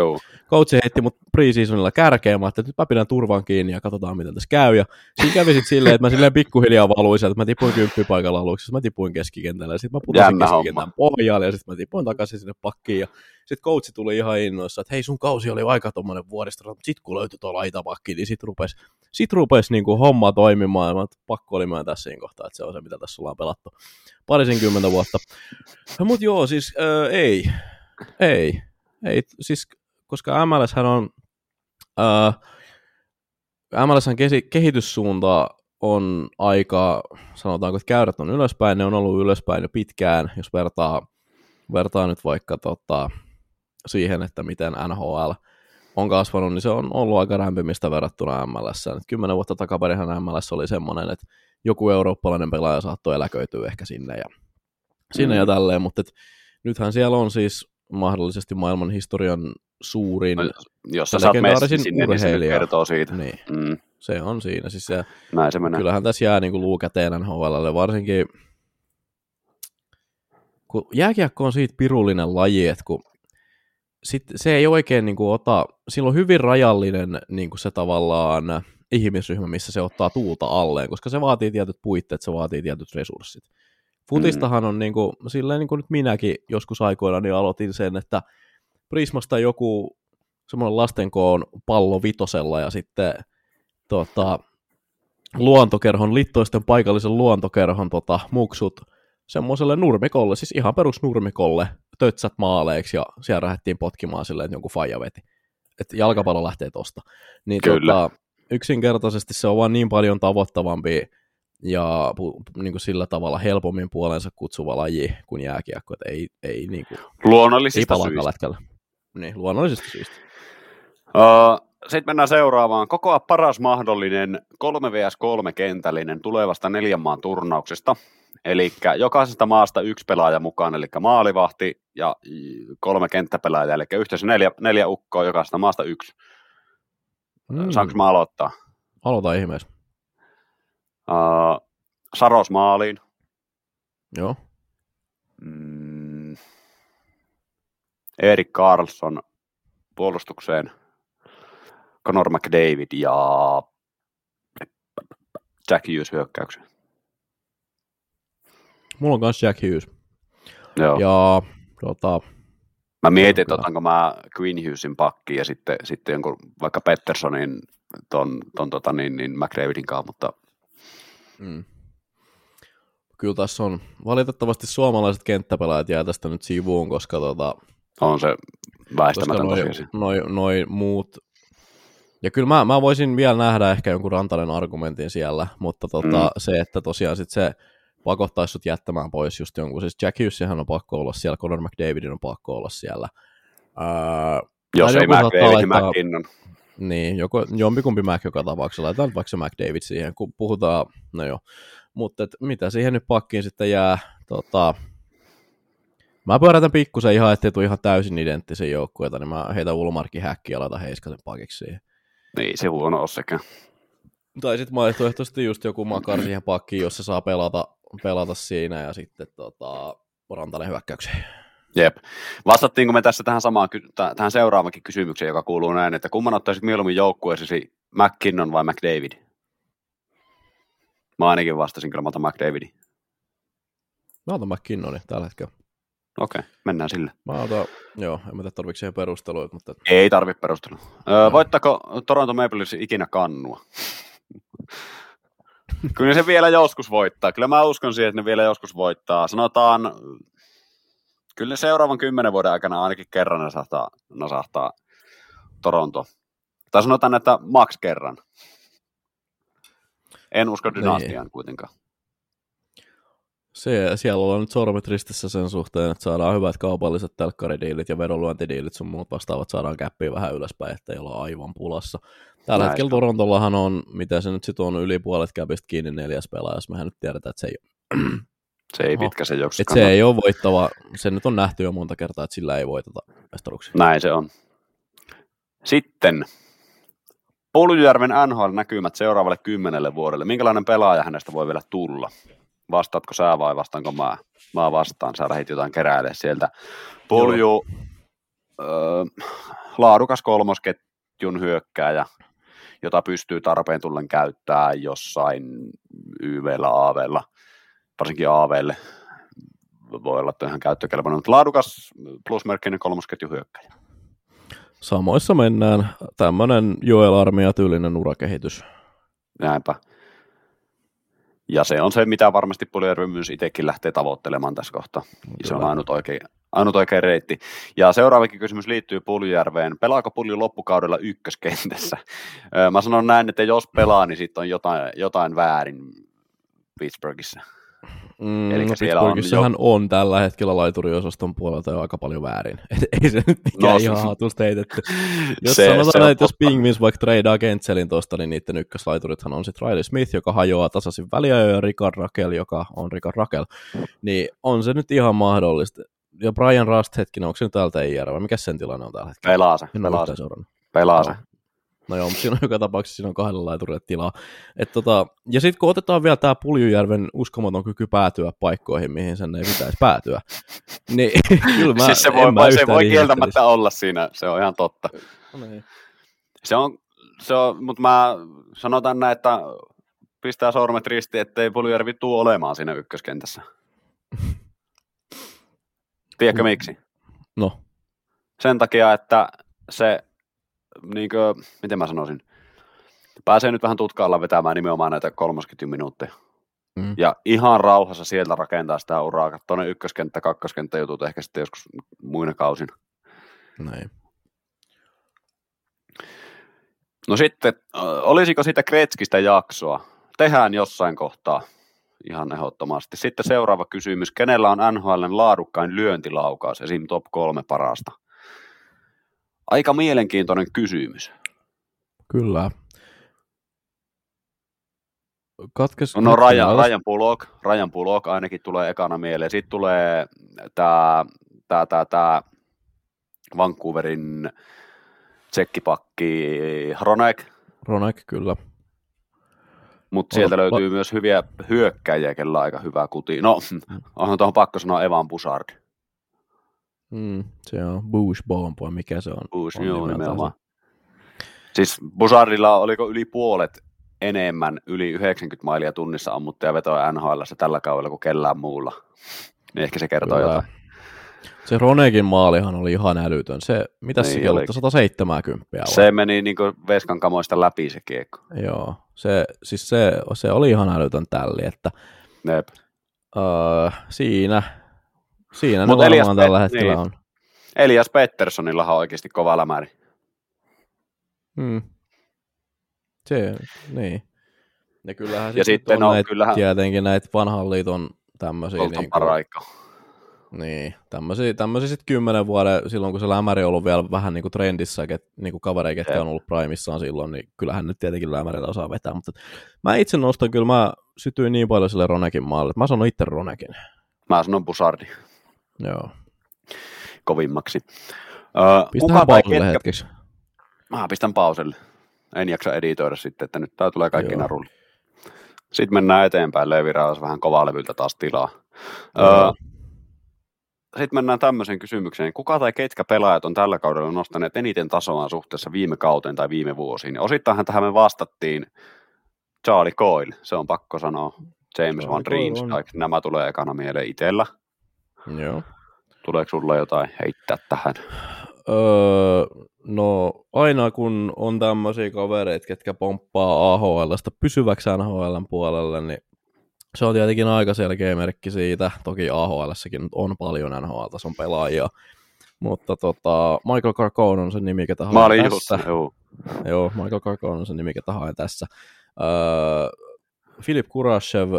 coachi heitti mut pre-seasonilla kärkeä, mä ajattelin, että nyt mä pidän turvan kiinni ja katsotaan, miten tässä käy, ja siinä kävi sitten silleen, että mä silleen pikkuhiljaa valuin sieltä, mä tipuin 10 paikalla aluksi, mä tipuin keskikentällä, ja sitten mä putosin keskikentän pohjalle, ja sitten mä tipuin takaisin sinne pakkiin, ja sitten coachi tuli ihan innoissa, että hei, sun kausi oli aika tommonen vuodesta, mutta sitten kun löytyi tuo laitapakki, niin sit rupesi niinku homma toimimaan, ja pakko oli myöntää siinä kohtaa, että se on se, mitä tässä ollaan pelattu parisenkymmentä vuotta. Mutta joo, siis ei, siis koska MLShän on, MLShän kehityssuunta on aika, sanotaanko, että käyrät on ylöspäin, ne on ollut ylöspäin jo pitkään, jos vertaa nyt vaikka siihen, että miten NHL on kasvanut, niin se on ollut aika rämpimistä verrattuna MLS:ään. 10 vuotta takaperinhan MLS oli semmoinen, että joku eurooppalainen pelaaja saattoi eläköityä ehkä sinne ja tälleen, mutta nythän siellä on siis mahdollisesti maailman historian suurin legendaarisin urheilija. Kertoo siitä. Niin. Se on siinä. Siis se, näin se menee. Kyllähän tässä jää niin kuin luu käteen NHL:lle, varsinkin kun jääkiekko on siitä pirullinen laji, että kun se ei oikein niin kuin ota, sillä on hyvin rajallinen niin kuin se tavallaan ihmisryhmä, missä se ottaa tuulta alleen, koska se vaatii tietyt puitteet, se vaatii tietyt resurssit. Futistahan on niin kuin, silleen niin kuin nyt minäkin joskus aikoina niin aloitin sen, että Prismasta joku semmoinen lastenkoon pallo vitosella ja sitten luontokerhon, Littoisten paikallisen luontokerhon muksut semmoiselle nurmikolle, siis ihan perusnurmikolle, tötsät maaleiksi, ja siellä lähdettiin potkimaan silleen, että jonkun faija veti. Että jalkapallo lähtee tosta. Niin yksinkertaisesti se on vaan niin paljon tavoittavampi ja niin kuin sillä tavalla helpommin puolensa kutsuva laji kuin jääkiekko. Että ei niin kuin, luonnollisista syistä. Niin, luonnollisista syistä. Sitten mennään seuraavaan. Kokoa paras mahdollinen 3-3 kentällinen tulevasta 4 maan turnauksesta. Eli jokaisesta maasta yksi pelaaja mukaan, eli maalivahti ja 3 kenttäpelaajaa, eli yhteensä 4 ukkoa, jokaisesta maasta 1. Saanko mä aloittaa? Aloita ihmeessä. Saros maaliin. Joo. Erik Karlsson puolustukseen. Connor McDavid ja Jack Hughes hyökkäykseen. Mulla on myös Jack Hughes. Joo. Ja mä mietin, että otanko mä Quinn Hughesin pakkiin ja sitten jonkun vaikka Petterssonin ton McDavidin kanssa, mutta kyllä tässä on valitettavasti suomalaiset kenttäpelaajat jää tästä nyt sivuun, koska on se väistämätön tosiaan. Noi muut. Ja kyllä mä voisin vielä nähdä ehkä jonkun Rantanen argumentin siellä, mutta se, että tosiaan sit se pakottaisi sut jättämään pois just jonkun. Siis Jack Hughesihän on pakko olla siellä, Conor McDavidin on pakko olla siellä. Jos ei McDavid, niin McKinnon. Niin, jompikumpi Mac joka tapauksessa. Laitetaan vaikka se McDavid siihen, kun puhutaan, no joo. Mutta mitä siihen nyt pakkiin sitten jää? Mä pyörätän pikkusen ihan, ettei tule ihan täysin identtisen joukkueita, niin mä heitän Ulmarkin häkkiä ja laitan Heiskasen pakiksi siihen. Niin, se huono ole sekään. Tai sitten vaihtoehtoisesti just joku Makar siihen pakkiin, jossa saa pelata siinä ja sitten Rantanen hyökkäykseen. Jep. Vastattiinko me tässä tähän seuraavakin kysymykseen, joka kuuluu näin, että kumman ottaisit mieluummin joukkueesi, McKinnon vai McDavid? Mä ainakin vastasin kyllä, mä otan McDavidin. Mä otan McKinnonin tällä hetkellä. Okei, mennään sille. Mä otan, en tiedä tarvitse siihen perusteluja. Mutta... Ei tarvitse perustelua. Voittaako Toronto Maple Leafs ikinä kannua? Kyllä se vielä joskus voittaa. Kyllä mä uskon siihen, että ne vielä joskus voittaa. Sanotaan... Kyllä seuraavan 10 vuoden aikana ainakin kerran nasahtaa Toronto. Tai sanotaan, että maks kerran. En usko dynastiaan kuitenkaan. Siellä ollaan nyt sormet ristissä sen suhteen, että saadaan hyvät kaupalliset telkkaridiilit ja vedonlyöntidiilit sun muut vastaavat saadaan käppiä vähän ylöspäin, ettei olla aivan pulassa. Tällä hetkellä Torontollahan on, mitä se nyt sit on, yli puolet käpistä kiinni 4 pelaaja, jos mehän nyt tiedetään, että se ei ole. Se ei pitkä se juoksu. Se ei ole voittava. Se nyt on nähty jo monta kertaa, että sillä ei voiteta mestaruuksia. Näin se on. Sitten Puljujärven NHL-näkymät seuraavalle 10 vuodelle. Minkälainen pelaaja hänestä voi vielä tulla? Vastaatko sä vai vastaanko mä? Mä vastaan. Sä lähdit jotain keräilemään sieltä. Pulju, laadukas 3. ketjun hyökkääjä, jota pystyy tarpeen tullen käyttää jossain YV:llä, AV:llä. Varsinkin AV:lle voi olla ihan käyttökelpoinen, mutta laadukas plusmerkkinen 3. ketjun hyökkäjä. Samoissa mennään. Tämmöinen Joel Armia-tyylinen urakehitys. Näinpä. Ja se on se, mitä varmasti Puljujärvi myös itsekin lähtee tavoittelemaan tässä kohtaa. Se on ainut oikea reitti. Ja seuraavakin kysymys liittyy Puljujärveen. Pelaako Pulju loppukaudella ykköskentässä? Mä sanon näin, että jos pelaa, niin sitten on jotain väärin Pittsburghissa. No Pittsburghissähän on tällä hetkellä laituriosaston puolelta jo aika paljon väärin. Ei se nyt mikään ihan hatusta heitetty. Jos sanotaan, että jos Penguins vaikka treidaa Kentselin tuosta, niin niiden ykköslaiturithan on sitten Riley Smith, joka hajoaa tasaisin väliajoja, ja Rickard Rakell, joka on Rickard Rakell. Niin on se nyt ihan mahdollista. Ja Brian Rust hetkinen, onko se nyt täältä IR vai mikä sen tilanne on tällä hetkellä? Pelaa se. No joo, mutta siinä on joka tapauksessa siinä on 2 laiturille tilaa. Ja sitten kun otetaan vielä tämä Puljujärven uskomaton kyky päätyä paikkoihin, mihin sen ei pitäisi päätyä, niin kyllä mä, siis se voi kieltämättä olla siinä, se on ihan totta. No niin. Se on, mutta mä sanotaan näin, että pistää sormet risti, ettei Puljujärvi tuu olemaan siinä ykköskentässä. Tiedätkö miksi? No. Sen takia, että se... Niinkö, miten mä sanoisin, pääsee nyt vähän tutkailla vetämään nimenomaan näitä 30 minuuttia. Ja ihan rauhassa sieltä rakentaa sitä uraa. Tuonne ykköskenttä, kakkoskenttä jutut ehkä sitten joskus muina kausina. Näin. No sitten, olisiko siitä Gretskistä jaksoa? Tehdään jossain kohtaa ihan ehdottomasti. Sitten seuraava kysymys. Kenellä on NHL:n laadukkain lyöntilaukaus, esim. top 3 parasta? Aika mielenkiintoinen kysymys. Kyllä. katkes... No Ryan Pulog ainakin tulee ekana mieleen. Sitten tulee tämä Vancouverin tsekkipakki Hronek, kyllä. Mutta sieltä löytyy myös hyviä hyökkäjiä, kellä aika hyvää kutia. No, onhan tuohon pakko sanoa Evan Bouchard. Se on Bushbaum, mikä se on? Bush, on joo, nimenomaan. Siis Bouchardilla oliko yli puolet enemmän, yli 90 mailia tunnissa ammuttaja vetoa NHL:ssä tällä kaudella kuin kellään muulla. Niin ehkä se kertoo kyllä jotain. Se Ronekin maalihan oli ihan älytön. Se, mitä niin, sekin oli? 170 vai? Se meni niin kuin veskan kamoista läpi se kiekko. Joo, se oli ihan älytön tälli, että siinä ne varmaan tällä hetkellä on. Elias Petterssonillahan on oikeasti kova lämäri. Se, niin. Ja kyllähän ja sitten on tietenkin näitä vanhan liiton tämmöisiä. Koltan paraikka. Niin, tämmöisiä sitten 10 vuoden, silloin kun se lämäri on ollut vielä vähän niinku trendissä, niinku kavereja, ketkä on ollut primissaan silloin, niin kyllähän nyt tietenkin lämärillä osaa vetää, mutta mä itse nostan kyllä, mä sytyin niin paljon sille Ronekin maalle, mä sanon itse Ronekin. Mä sanon Bouchardi. Joo. Kovimmaksi. Pistähän pauselle hetkeksi. Mä pistän pauselle. En jaksa editoida sitten, että nyt tää tulee kaikki narulle. Sitten mennään eteenpäin, Leevi Raas vähän kovaa levyltä taas tilaa. Sitten mennään tämmöiseen kysymykseen. Kuka tai ketkä pelaajat on tällä kaudella nostaneet eniten tasoaan suhteessa viime kauteen tai viime vuosiin? Ja osittainhan tähän me vastattiin Charlie Coyle, se on pakko sanoa. James Van Reams, kaikki nämä tulee ekana mieleen itsellä. Joo. Tuleeko sulla jotain heittää tähän? No aina kun on tämmöisiä kavereita, ketkä pomppaa AHL:sta pysyväksi NHL:n puolelle, niin se on tietenkin aika selkeä merkki siitä. Toki AHL:ssäkin on paljon NHL-tason pelaajia. Mutta Michael Carcone on se nimi, ketä haen tässä. Joo, Michael Carcone on se nimi, ketä haen tässä. Filip Kurashev,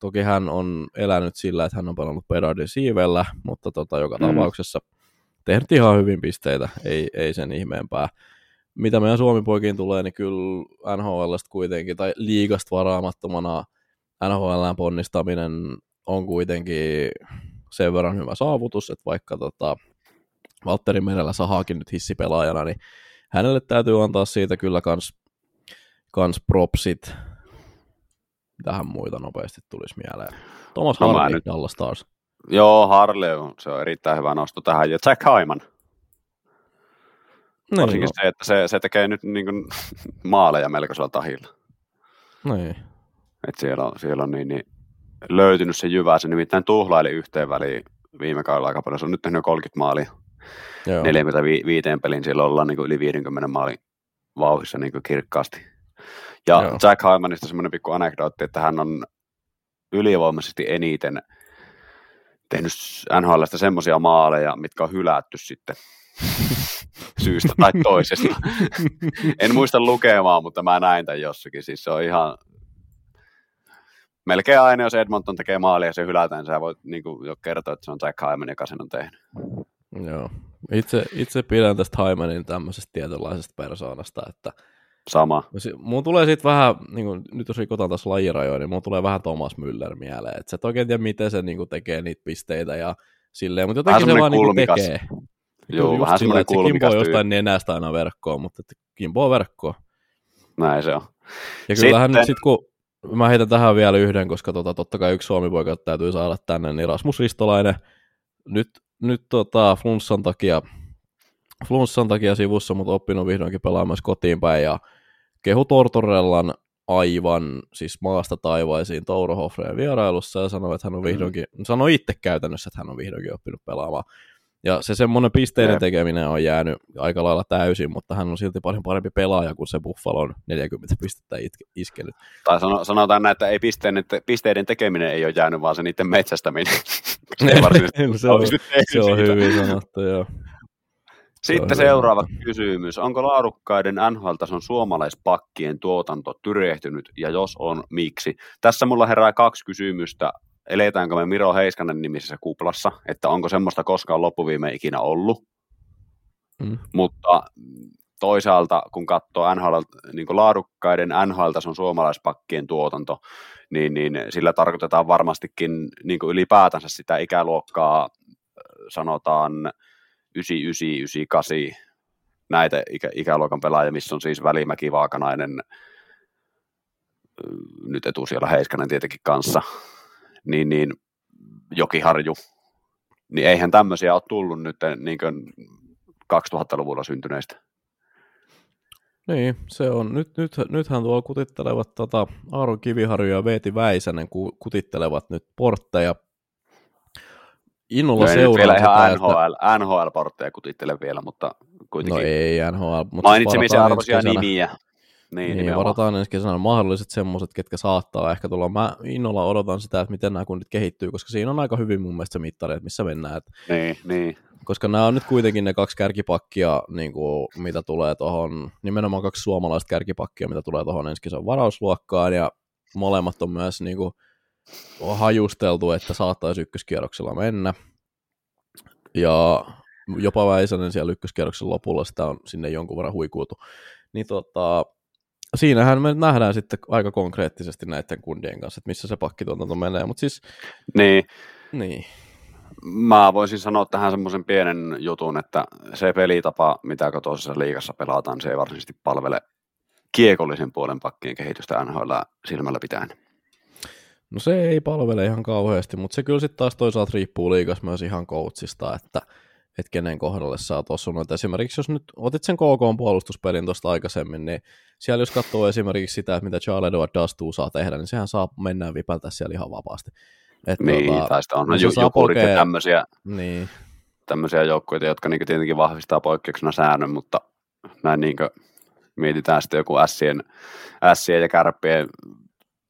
toki hän on elänyt sillä, että hän on pelannut Bedardin siivellä, mutta joka tapauksessa tehnyt ihan hyvin pisteitä, ei sen ihmeempää. Mitä meidän Suomi-poikiin tulee, niin kyllä NHL:stä kuitenkin, tai liigasta varaamattomana, NHL:n ponnistaminen on kuitenkin sen verran hyvä saavutus, että vaikka Valtteri Merellä sahaakin nyt hissipelaajana, niin hänelle täytyy antaa siitä kyllä kans propsit. Tähän muita nopeasti tulisi mieleen. Thomas Harley, nyt... Dallas Stars. Joo, Harley on, se on erittäin hyvä nosto tähän. Ja Jack Hyman. Niin, varsinkin se, että se tekee nyt niin kuin maaleja melkoisella tahilla. Niin. Että siellä on niin löytynyt se jyvä, se nimittäin tuhlaili yhteen väliin viime kaudella aika paljon. Se on nyt tehnyt 30 maalia. 45 pelin siellä ollaan niin kuin yli 50 maalin vauhdissa niin kuin kirkkaasti. Ja joo. Jack Hymanista semmoinen pikku anekdootti, että hän on ylivoimaisesti eniten tehnyt NHL:stä semmoisia maaleja, mitkä on hylätty sitten syystä tai toisesta. En muista lukemaan, mutta mä näin tämän jossakin. Siis se on ihan... Melkein aina, jos Edmonton tekee maalia ja se hylätään, niin sä voit niin kuin jo kertoa, että se on Jack Hyman, joka sen on tehnyt. Joo. Itse pidän tästä Hymanin tämmöisestä tietynlaisesta persoonasta, että... Sama. Mun tulee sitten vähän, niin kun, nyt jos rikotaan taas lajirajoja, niin mun tulee vähän Thomas Müller mieleen. Että sä et oikein tiedä, miten se niin kun tekee niitä pisteitä ja silleen, mutta jotenkin se vaan niin tekee. Joo, vähän semmoinen kulmikas. Se kimpoo jostain nenästä aina verkkoon, mutta kimpoo verkkoon. Näin se on. Ja kyllähän nyt sitten, kun mä heitän tähän vielä yhden, koska totta kai yksi Suomi-poika täytyy saada tänne, niin Rasmus Ristolainen nyt flunssan takia sivussa, mutta oppinut vihdoinkin pelaamaan myös kotiin päin, ja kehu Tortorellan aivan siis maasta taivaisiin Touro Hoffreen vierailussa ja sanoi, että hän on vihdoinkin, sanoi itse käytännössä, että hän on vihdoinkin oppinut pelaamaan. Ja se semmoinen pisteiden tekeminen on jäänyt aika lailla täysin, mutta hän on silti paljon parempi pelaaja kuin se Buffalon 40 pistettä iskenyt. Tai sanotaan näin, että ei pisteiden tekeminen ei ole jäänyt, vaan se niiden metsästäminen. se on hyvin sanottu, joo. Sitten seuraava kysymys. Onko laadukkaiden NHL-tason suomalaispakkien tuotanto tyrehtynyt ja jos on, miksi? Tässä mulla herää 2 kysymystä. Eletäänkö me Miro Heiskanen nimisessä kuplassa, että onko semmoista koskaan loppuviime ikinä ollut? Mutta Toisaalta, kun katsoo NHL, niin kuin laadukkaiden NHL-tason suomalaispakkien tuotanto, niin sillä tarkoitetaan varmastikin niin kuin ylipäätänsä sitä ikäluokkaa, sanotaan 99-98, näitä ikäluokan pelaajia, missä on siis Välimäki, Vaakanainen, nyt etusijalla Heiskanen tietenkin kanssa, niin Jokiharju, niin eihän tämmöisiä ole tullut nyt niin kuin 2000-luvulla syntyneistä. Niin, se on. Nythän tuolla kutittelevat Aaron Kiviharju ja Veeti Väisänen kutittelevat nyt portteja. Innolla seuraan sitä, että... NHL-portteja kutittele vielä, mutta kuitenkin... No ei NHL, mutta... Mainitsemisen arvoisia nimiä. Niin varataan ensi kesänä mahdolliset semmoiset, ketkä saattaa ehkä tulla. Mä innolla odotan sitä, että miten nämä kunnit kehittyy, koska siinä on aika hyvin mun mielestä se mittari, että missä mennään. Niin. Koska nämä on nyt kuitenkin ne kaksi kärkipakkia, niin kuin, mitä tulee tuohon, nimenomaan kaksi suomalaista kärkipakkia, mitä tulee tuohon ensi kesän varausluokkaan, ja molemmat on myös niin kuin, on hajusteltu, että saattaisi ykköskierroksella mennä. Ja jopa Väisänen siellä ykköskierroksen lopulla, sitä on sinne jonkun verran huikuutu. Niin siinähän me nähdään sitten aika konkreettisesti näiden kundien kanssa, että missä se pakkituotanto menee, mutta siis... Niin. Mä voisin sanoa tähän semmoisen pienen jutun, että se pelitapa, mitä kotoisessa liigassa pelataan, se ei varsinaisesti palvele kiekollisen puolen pakkien kehitystä NHL silmällä pitäen. No se ei palvele ihan kauheasti, mutta se kyllä sitten taas toisaalta riippuu liigassa myös ihan coachista, että kenen kohdalle sä oot osunut. Esimerkiksi jos nyt otit sen KK-puolustuspelin tuosta aikaisemmin, niin siellä jos katsoo esimerkiksi sitä, että mitä Charles-Edouard Dastuu saa tehdä, niin sehän saa mennä vipältä siellä ihan vapaasti. Tai sitä onhan jokurit ja tämmöisiä joukkueita, jotka niinku tietenkin vahvistaa poikkeuksena säännön, mutta näin niinku mietitään sitten joku ässien ja kärppien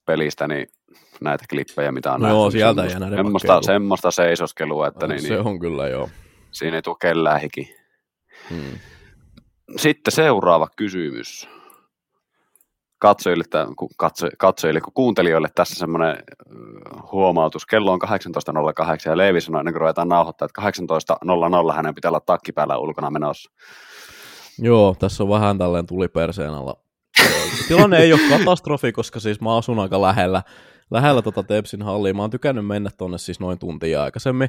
pelistä, niin näitä klippejä, mitä on nähty. Joo, sieltä ei enää semmoista seisoskelua, että se on kyllä joo. Siinä ei tule kellään hiki. Sitten seuraava kysymys. Katsojille, kun kuuntelijoille tässä semmoinen huomautus. Kello on 18.08 ja Leevi sanoi, ennen kuin ruvetaan nauhoittaa, että 18.00 hänen pitää olla takki päällä ulkona menossa. Joo, tässä on vähän tälleen tuli perseen alla. Tilanne ei ole katastrofi, koska siis mä asun aika lähellä Tepsin hallia. Mä oon tykännyt mennä tonne siis noin tuntia aikaisemmin.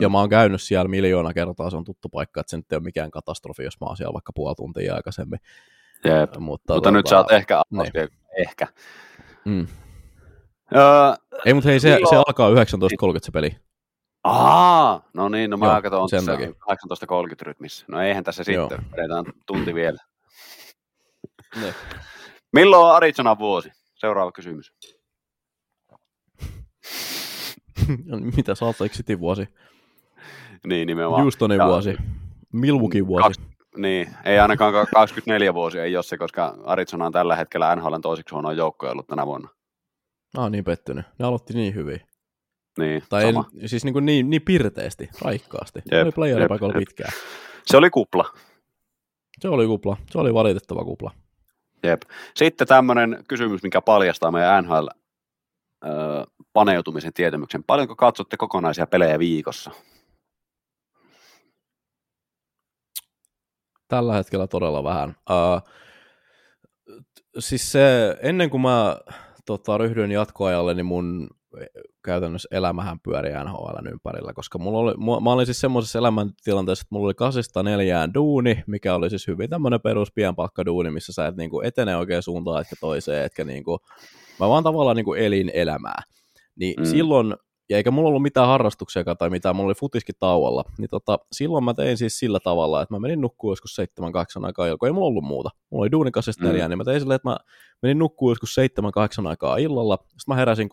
Ja mä oon käynyt siellä miljoona kertaa, se on tuttu paikka, että se nyt ei ole mikään katastrofi, jos mä oon siellä vaikka puoli tuntia aikaisemmin. Jeep. Mutta nyt sä oot ehkä. Ei, mutta hei, se alkaa 19.30 se peli. No niin, mä katson, se on 18.30 rytmissä. No eihän tässä sitten, vedetään tunti vielä. Ne. Milloin on Arizonan vuosi? Seuraava kysymys. Mitä Salt Lake Cityn vuosi? Niin, nimenomaan. Houstonin vuosi. Milwaukeein vuosi. Ei ainakaan 24 vuosia, ei ole se, koska Arizona on tällä hetkellä NHL:n toiseksi huonoin joukkoja ollut tänä vuonna. Niin pettynyt. Ne aloitti niin hyvin. Niin, tai sama. Siis niin pirteesti, raikkaasti. Se oli playeripaikalla pitkään. Se oli kupla. Se oli valitettava kupla. Jep. Sitten tämmöinen kysymys, mikä paljastaa meidän NHL paneutumisen tietämyksen. Paljonko katsotte kokonaisia pelejä viikossa? Tällä hetkellä todella vähän. Siis se, ennen kuin mä ryhdyin jatkoajalle, niin mun käytännössä elämähän pyörii NHL:n ympärillä, koska mä olin siis semmoisessa elämäntilanteessa, että mulla oli 8-4 duuni, mikä oli siis hyvin tämmöinen perus pienpalkkaduuni, missä sä et etene oikein suuntaan etkä toiseen, etkä mä vaan tavallaan elin elämää. Niin silloin, ja eikä mulla ollut mitään harrastuksiakaan tai mitään, mulla oli futiskin tauolla, niin silloin mä tein siis sillä tavalla, että mä menin nukkuun joskus 7-8 aikaa illalla, kun ei mulla ollut muuta. Mulla oli duuni 8-4, niin mä tein silleen, että mä menin nukkuun joskus 7-8 aikaa illalla, sitten mä heräsin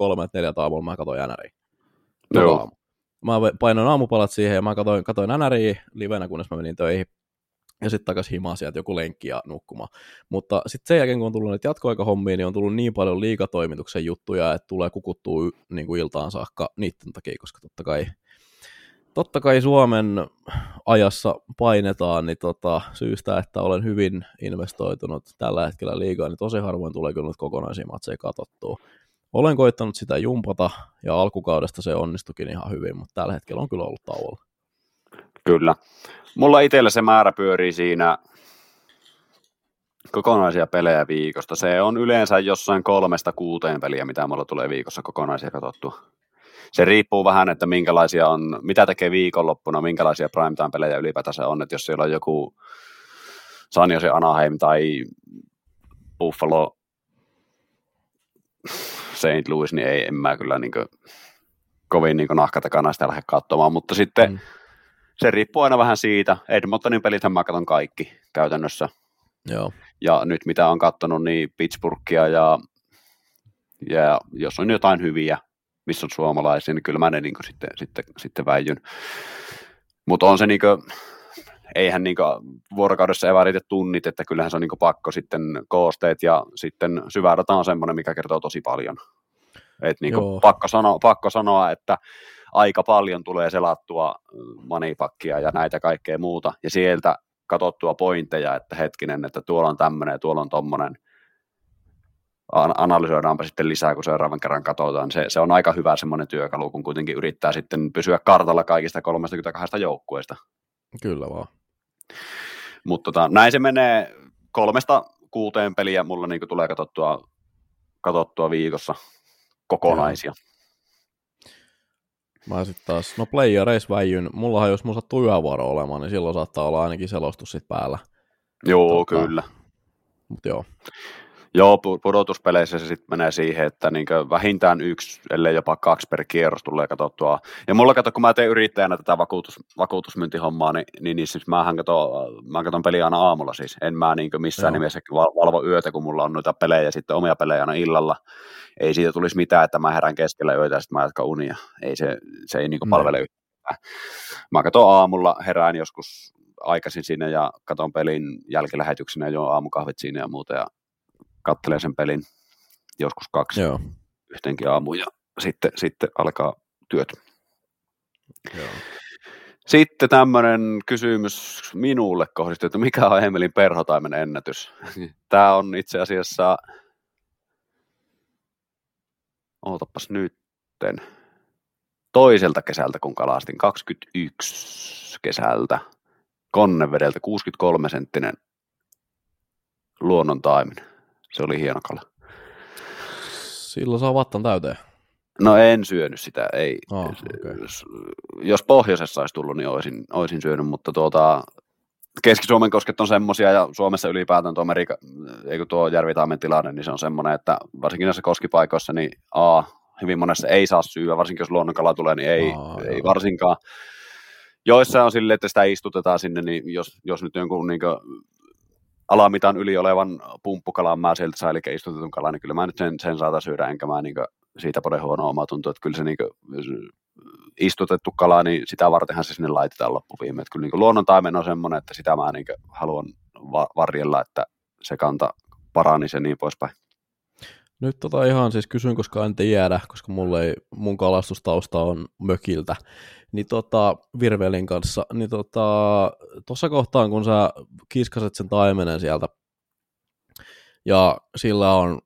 3-4 aamulla, mä katsoin NRiä. Joo. Mä painoin aamupalat siihen ja mä katsoin NRiä livenä, kunnes mä menin töihin. Ja sitten takaisin himaa sieltä joku lenkki ja nukkumaan. Mutta sitten sen jälkeen, kun on tullut näitä jatkoaikahommia, niin on tullut niin paljon liigatoimituksen juttuja, että tulee kukuttua iltaan saakka niiden takia, koska totta kai Suomen ajassa painetaan, niin syystä, että olen hyvin investoitunut tällä hetkellä liigaan, niin tosi harvoin tulee kyllä nyt kokonaisia matseja katsottua. Olen koittanut sitä jumpata, ja alkukaudesta se onnistukin ihan hyvin, mutta tällä hetkellä on kyllä ollut tauolla. Kyllä. Mulla itsellä se määrä pyörii siinä kokonaisia pelejä viikosta. Se on yleensä jossain 3-6 peliä, mitä mulla tulee viikossa kokonaisia katsottua. Se riippuu vähän, että minkälaisia on, mitä tekee viikonloppuna, minkälaisia primetime-pelejä ylipäätänsä on, että jos siellä on joku San Jose Anaheim tai Buffalo St. Louis, niin en mä kyllä niin kuin kovin niin kuin nahkatakana sitä lähde katsomaan, mutta sitten se riippuu aina vähän siitä. Edmontonin pelithän mä katson kaikki käytännössä. Joo. Ja nyt mitä on katsonut, niin Pittsburghia ja jos on jotain hyviä, missä on suomalaisia, niin kyllä mä ne niin kuin sitten väijyn. Mutta on se niin kuin, eihän niin kuin vuorokaudessa ei välitä tunnit, että kyllähän se on niin kuin pakko sitten koosteet ja sitten syvärata on semmoinen, mikä kertoo tosi paljon. Et niin kuin pakko sanoa, että aika paljon tulee selattua manipakkia ja näitä kaikkea muuta ja sieltä katsottua pointteja, että hetkinen, että tuolla on tämmöinen ja tuolla on tommoinen. Analysoidaanpa sitten lisää, kun seuraavan kerran katsotaan. Se on aika hyvä semmoinen työkalu, kun kuitenkin yrittää sitten pysyä kartalla kaikista 32 joukkueesta. Kyllä vaan. Mutta näin se menee 3-6 peliä. Mulla niin kuin tulee katsottua viikossa kokonaisia. Mä sitten taas, playereissa väijyn. Mullahan jos mun sattuu yövuoro olemaan, niin silloin saattaa olla ainakin selostus sit päällä. Joo, kyllä. Mut joo. Joo, pudotuspeleissä se sitten menee siihen, että niin vähintään 1, ellei jopa 2 per kierros tulee katsottua. Ja mulla kato, kun mä teen yrittäjänä tätä vakuutusmyyntihommaa, niin siis mä katson peliä aina aamulla siis. En mä niin missään nimessä valvo yötä, kun mulla on noita pelejä ja sitten omia pelejä aina illalla. Ei siitä tulisi mitään, että mä herään keskellä yötä ja sitten mä jatkan unia. Ei se ei niin palvele yhtään. Mä katson aamulla, herään joskus aikaisin siinä ja katson pelin jälkilähetyksenä ja juon aamukahvit siinä ja muuta ja kattelee sen pelin joskus 2 yhtenkin aamuun ja sitten alkaa työt. Joo. Sitten tämmöinen kysymys minulle kohdistuu, että mikä on Eemelin perhotaimen ennätys? Tämä on itse asiassa, ootapas nytten, toiselta kesältä kun kalastin, 21 kesältä, Konnevedeltä 63 senttinen luonnontaimen. Se oli hieno kala. Silloin saa vattan täyteen. No en syönyt sitä, ei. Oh, okay. Jos pohjoisessa olisi tullut, niin olisin syönyt, mutta Keski-Suomen kosket on semmoisia, ja Suomessa ylipäätään tuo järvitaimen tilanne, niin se on semmoinen, että varsinkin näissä koskipaikoissa, niin hyvin monessa ei saa syyä, varsinkin jos luonnonkala tulee, niin ei varsinkaan. Joissain on silleen, että sitä istutetaan sinne, niin jos nyt jonkun alamitan yli olevan pumppukalan mä sieltä sain, eli istutetun kalan, niin kyllä mä nyt sen saatan syödä, enkä mä siitä paljon huonoa omaa tuntua, että kyllä se istutettu kala, niin sitä vartenhan se sinne laitetaan loppuviime. Että kyllä luonnontaimen on semmoinen, että sitä mä haluan varjella, että se kanta parani se niin poispäin. Nyt ihan siis kysyn, koska en tiedä, koska mun kalastustausta on mökiltä, niin virvelin kanssa, niin tuossa kohtaan, kun sä kiskaset sen taimenen sieltä, ja sillä on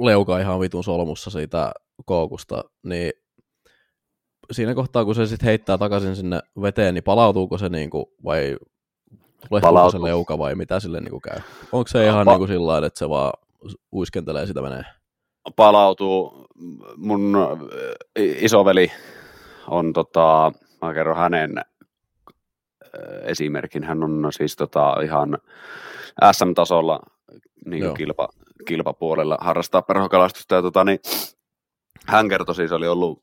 leuka ihan vitun solmussa siitä koukusta, niin siinä kohtaa, kun se sitten heittää takaisin sinne veteen, niin palautuuko se vai tulehtuuko se leuka, vai mitä sille käy? Onko se ihan sillä lailla, että se vaan uiskentelee sitä menee? Palautuu. Mun isoveli on mä kerron hänen esimerkin, hän on siis ihan SM-tasolla niin kilpapuolella harrastaa perhokalastusta ja niin hän kertoi siis oli ollut,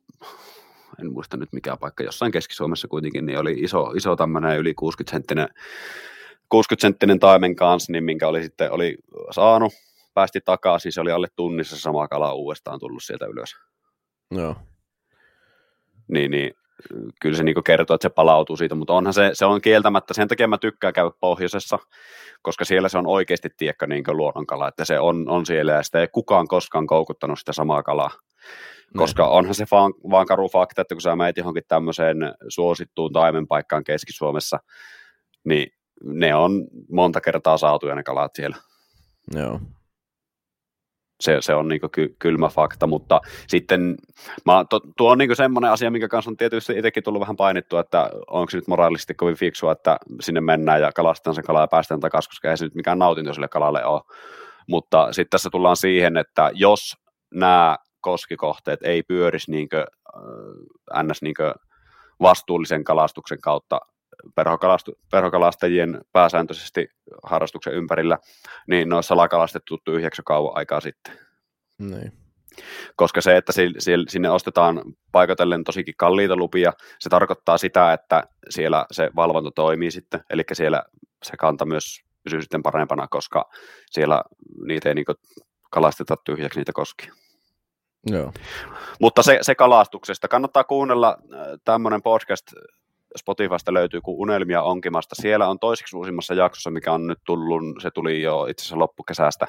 en muista nyt mikä paikka, jossain Keski-Suomessa kuitenkin, niin oli iso tämmöinen yli 60 senttinen taimen kanssa, niin minkä oli saanut, päästi takaisin, se oli alle tunnissa sama kala uudestaan tullut sieltä ylös. Joo. Niin, kyllä se kertoo, että se palautuu siitä, mutta onhan se on kieltämättä, sen takia mä tykkään käydä pohjoisessa, koska siellä se on oikeasti tiekkä luonnonkala, että se on siellä ja sitä ei kukaan koskaan koukuttanut sitä samaa kalaa, koska onhan se vaan karu fakta, että kun sä menet johonkin tämmöiseen suosittuun taimenpaikkaan Keski-Suomessa, niin ne on monta kertaa saatuja ne kalat siellä. Joo. Se on niinku kylmä fakta, mutta sitten tuo on niinku semmoinen asia, minkä kanssa on tietysti itsekin tullut vähän painittua, että onko se nyt moraalisesti kovin fiksua, että sinne mennään ja kalastetaan se kala ja päästään takaisin, koska ei se nyt mikään nautinto sille kalalle ole. Mutta sitten tässä tullaan siihen, että jos nämä koskikohteet ei pyörisi niinkö vastuullisen kalastuksen kautta perhokalastajien pääsääntöisesti harrastuksen ympärillä, niin ne on salakalastettu tyhjäksi kauan aikaa sitten. Niin. Koska se, että sinne ostetaan paikotellen tosikin kalliita lupia, se tarkoittaa sitä, että siellä se valvonta toimii sitten, eli siellä se kanta myös pysyy sitten parempana, koska siellä niitä ei niin kuin kalasteta tyhjäksi niitä koskia. Joo. Mutta se kalastuksesta kannattaa kuunnella tämmöinen podcast, Spotifysta löytyy, kun Unelmia onkimasta. Siellä on toiseksi uusimmassa jaksossa, mikä on nyt tullut, se tuli jo itse asiassa loppukesästä.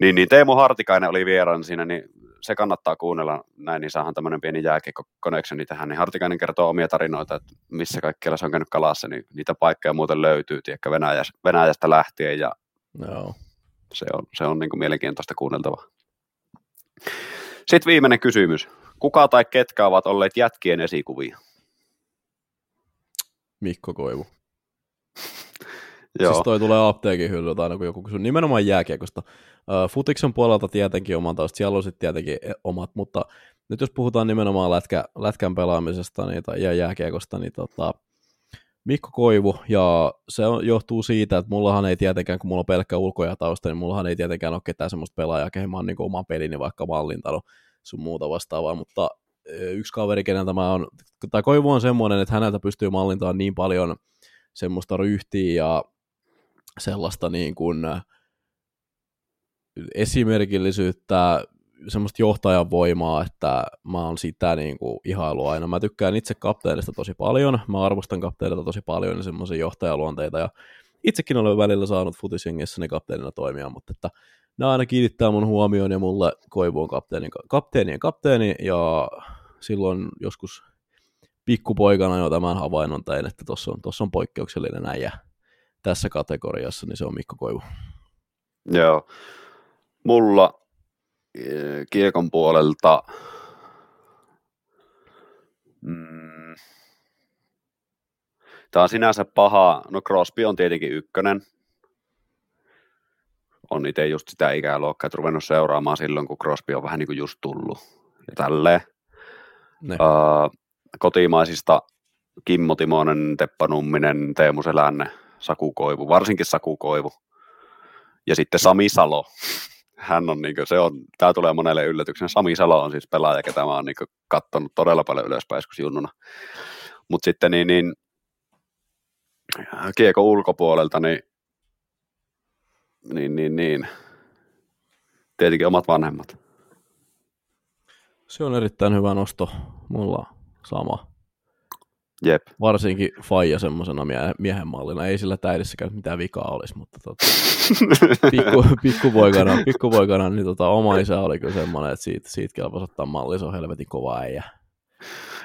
Niin Teemu Hartikainen oli vieraan siinä, niin se kannattaa kuunnella näin, niin saadaan tämmöinen pieni jääkiekko-koneksioni tähän. Niin Hartikainen kertoo omia tarinoita, että missä kaikkialla se on käynyt kalassa, niin niitä paikkoja muuten löytyy, tiedäkö, Venäjästä lähtien, ja no. Se on niin kuin mielenkiintoista kuunneltavaa. Sitten viimeinen kysymys. Kuka tai ketkä ovat olleet jätkien esikuvia? Mikko Koivu. Joo. Siis toi tulee apteekin hyllyltä aina, kun joku kysyy nimenomaan jääkiekosta. Futiksen puolelta tietenkin oman taustat, siellä on sitten tietenkin omat, mutta nyt jos puhutaan nimenomaan lätkän pelaamisesta ja jääkiekosta, niin Mikko Koivu, ja se johtuu siitä, että mullahan ei tietenkään, kun mulla on pelkkä ulkoja tausta, niin mullahan ei tietenkään ole ketään semmoista pelaajaa, kehen mä oon niin oman pelini vaikka mallintanut sun muuta vastaavaa, mutta yksi kaveri, keneltä mä oon, tai Koivu on semmoinen, että häneltä pystyy mallintamaan niin paljon semmoista ryhtiä ja sellaista niin kuin esimerkillisyyttä, semmoista johtajan voimaa, että mä oon sitä niin kuin ihailu aina. Mä tykkään itse kapteenista tosi paljon, mä arvostan kapteenilta tosi paljon ja semmoisia johtajaluonteita, ja itsekin olen välillä saanut futisjengissäni kapteenina toimia, mutta että nämä aina kiinnittää mun huomioon, ja mulle Koivu on kapteeni, ja silloin joskus pikkupoikana jo tämän havainnon tein, että tuossa on poikkeuksellinen äijä tässä kategoriassa, niin se on Mikko Koivu. Joo. Mulla kiekon puolelta tämä on sinänsä paha, no Crosby on tietenkin ykkönen. On itse just sitä ikäluokkaa, että ruvennut seuraamaan silloin, kun Crosby on vähän niin kuin just tullut ja tälleen. Kotimaisista Kimmo Timonen, Teppa Numminen, Teemu Selänne, Saku Koivu, varsinkin Saku Koivu. Ja sitten Sami Salo. Hän on niin kuin, tää tulee monelle yllätyksenä. Sami Salo on siis pelaaja, ketä mä oon niin kuin kattonut todella paljon ylöspäin joskus junnuna. Mutta sitten kiekon ulkopuolelta, niin. Tietenkin omat vanhemmat. Se on erittäin hyvä nosto. Mulla sama. Jep. Varsinkin faija semmoisena miehen mallina. Ei sillä täidissäkään mitään vikaa olisi, mutta pikkupoikana niin oma isä oli kyllä semmoinen, että siitä kelpasi ottaa malli. Se on helvetin kova äijä.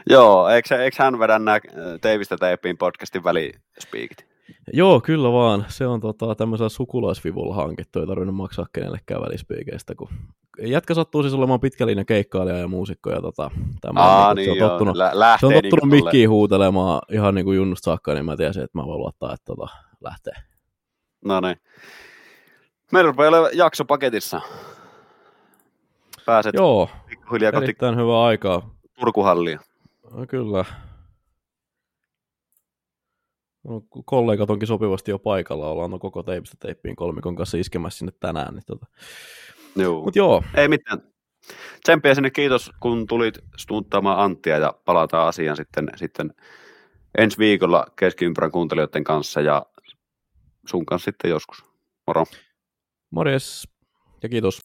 Joo, eikö hän vedä nämä Teivistä Teippiin podcastin välispiikit? Joo, kyllä vaan. Se on tämmöisellä sukulaisvivulla hankittu, ei tarvinnut maksaa kenellekään välispiikeistä. Kun jätkä sattuu siis olemaan pitkälinja keikkailija ja muusikko, ja se on tottunut mikkiin huutelemaan ihan niin kuin junnusta saakka, niin mä tiesin, että mä voin luottaa, että lähtee. No niin. Meillä rupeaa olemaan jakso paketissa. Pääset pikkuhiljaa kohti hyvää aikaa. Turkuhallia. No, kyllä. No, kollegat onkin sopivasti jo paikalla, ollaan koko Teipistä Teippiin kolmikon kanssa iskemässä sinne tänään. Niin Mut joo. Ei mitään. Tsemppiä sinne, kiitos kun tulit stunttaamaan Anttia, ja palataan asiaan sitten ensi viikolla Keskiympyrän kuuntelijoiden kanssa ja sun kanssa sitten joskus. Moro. Morjes ja kiitos.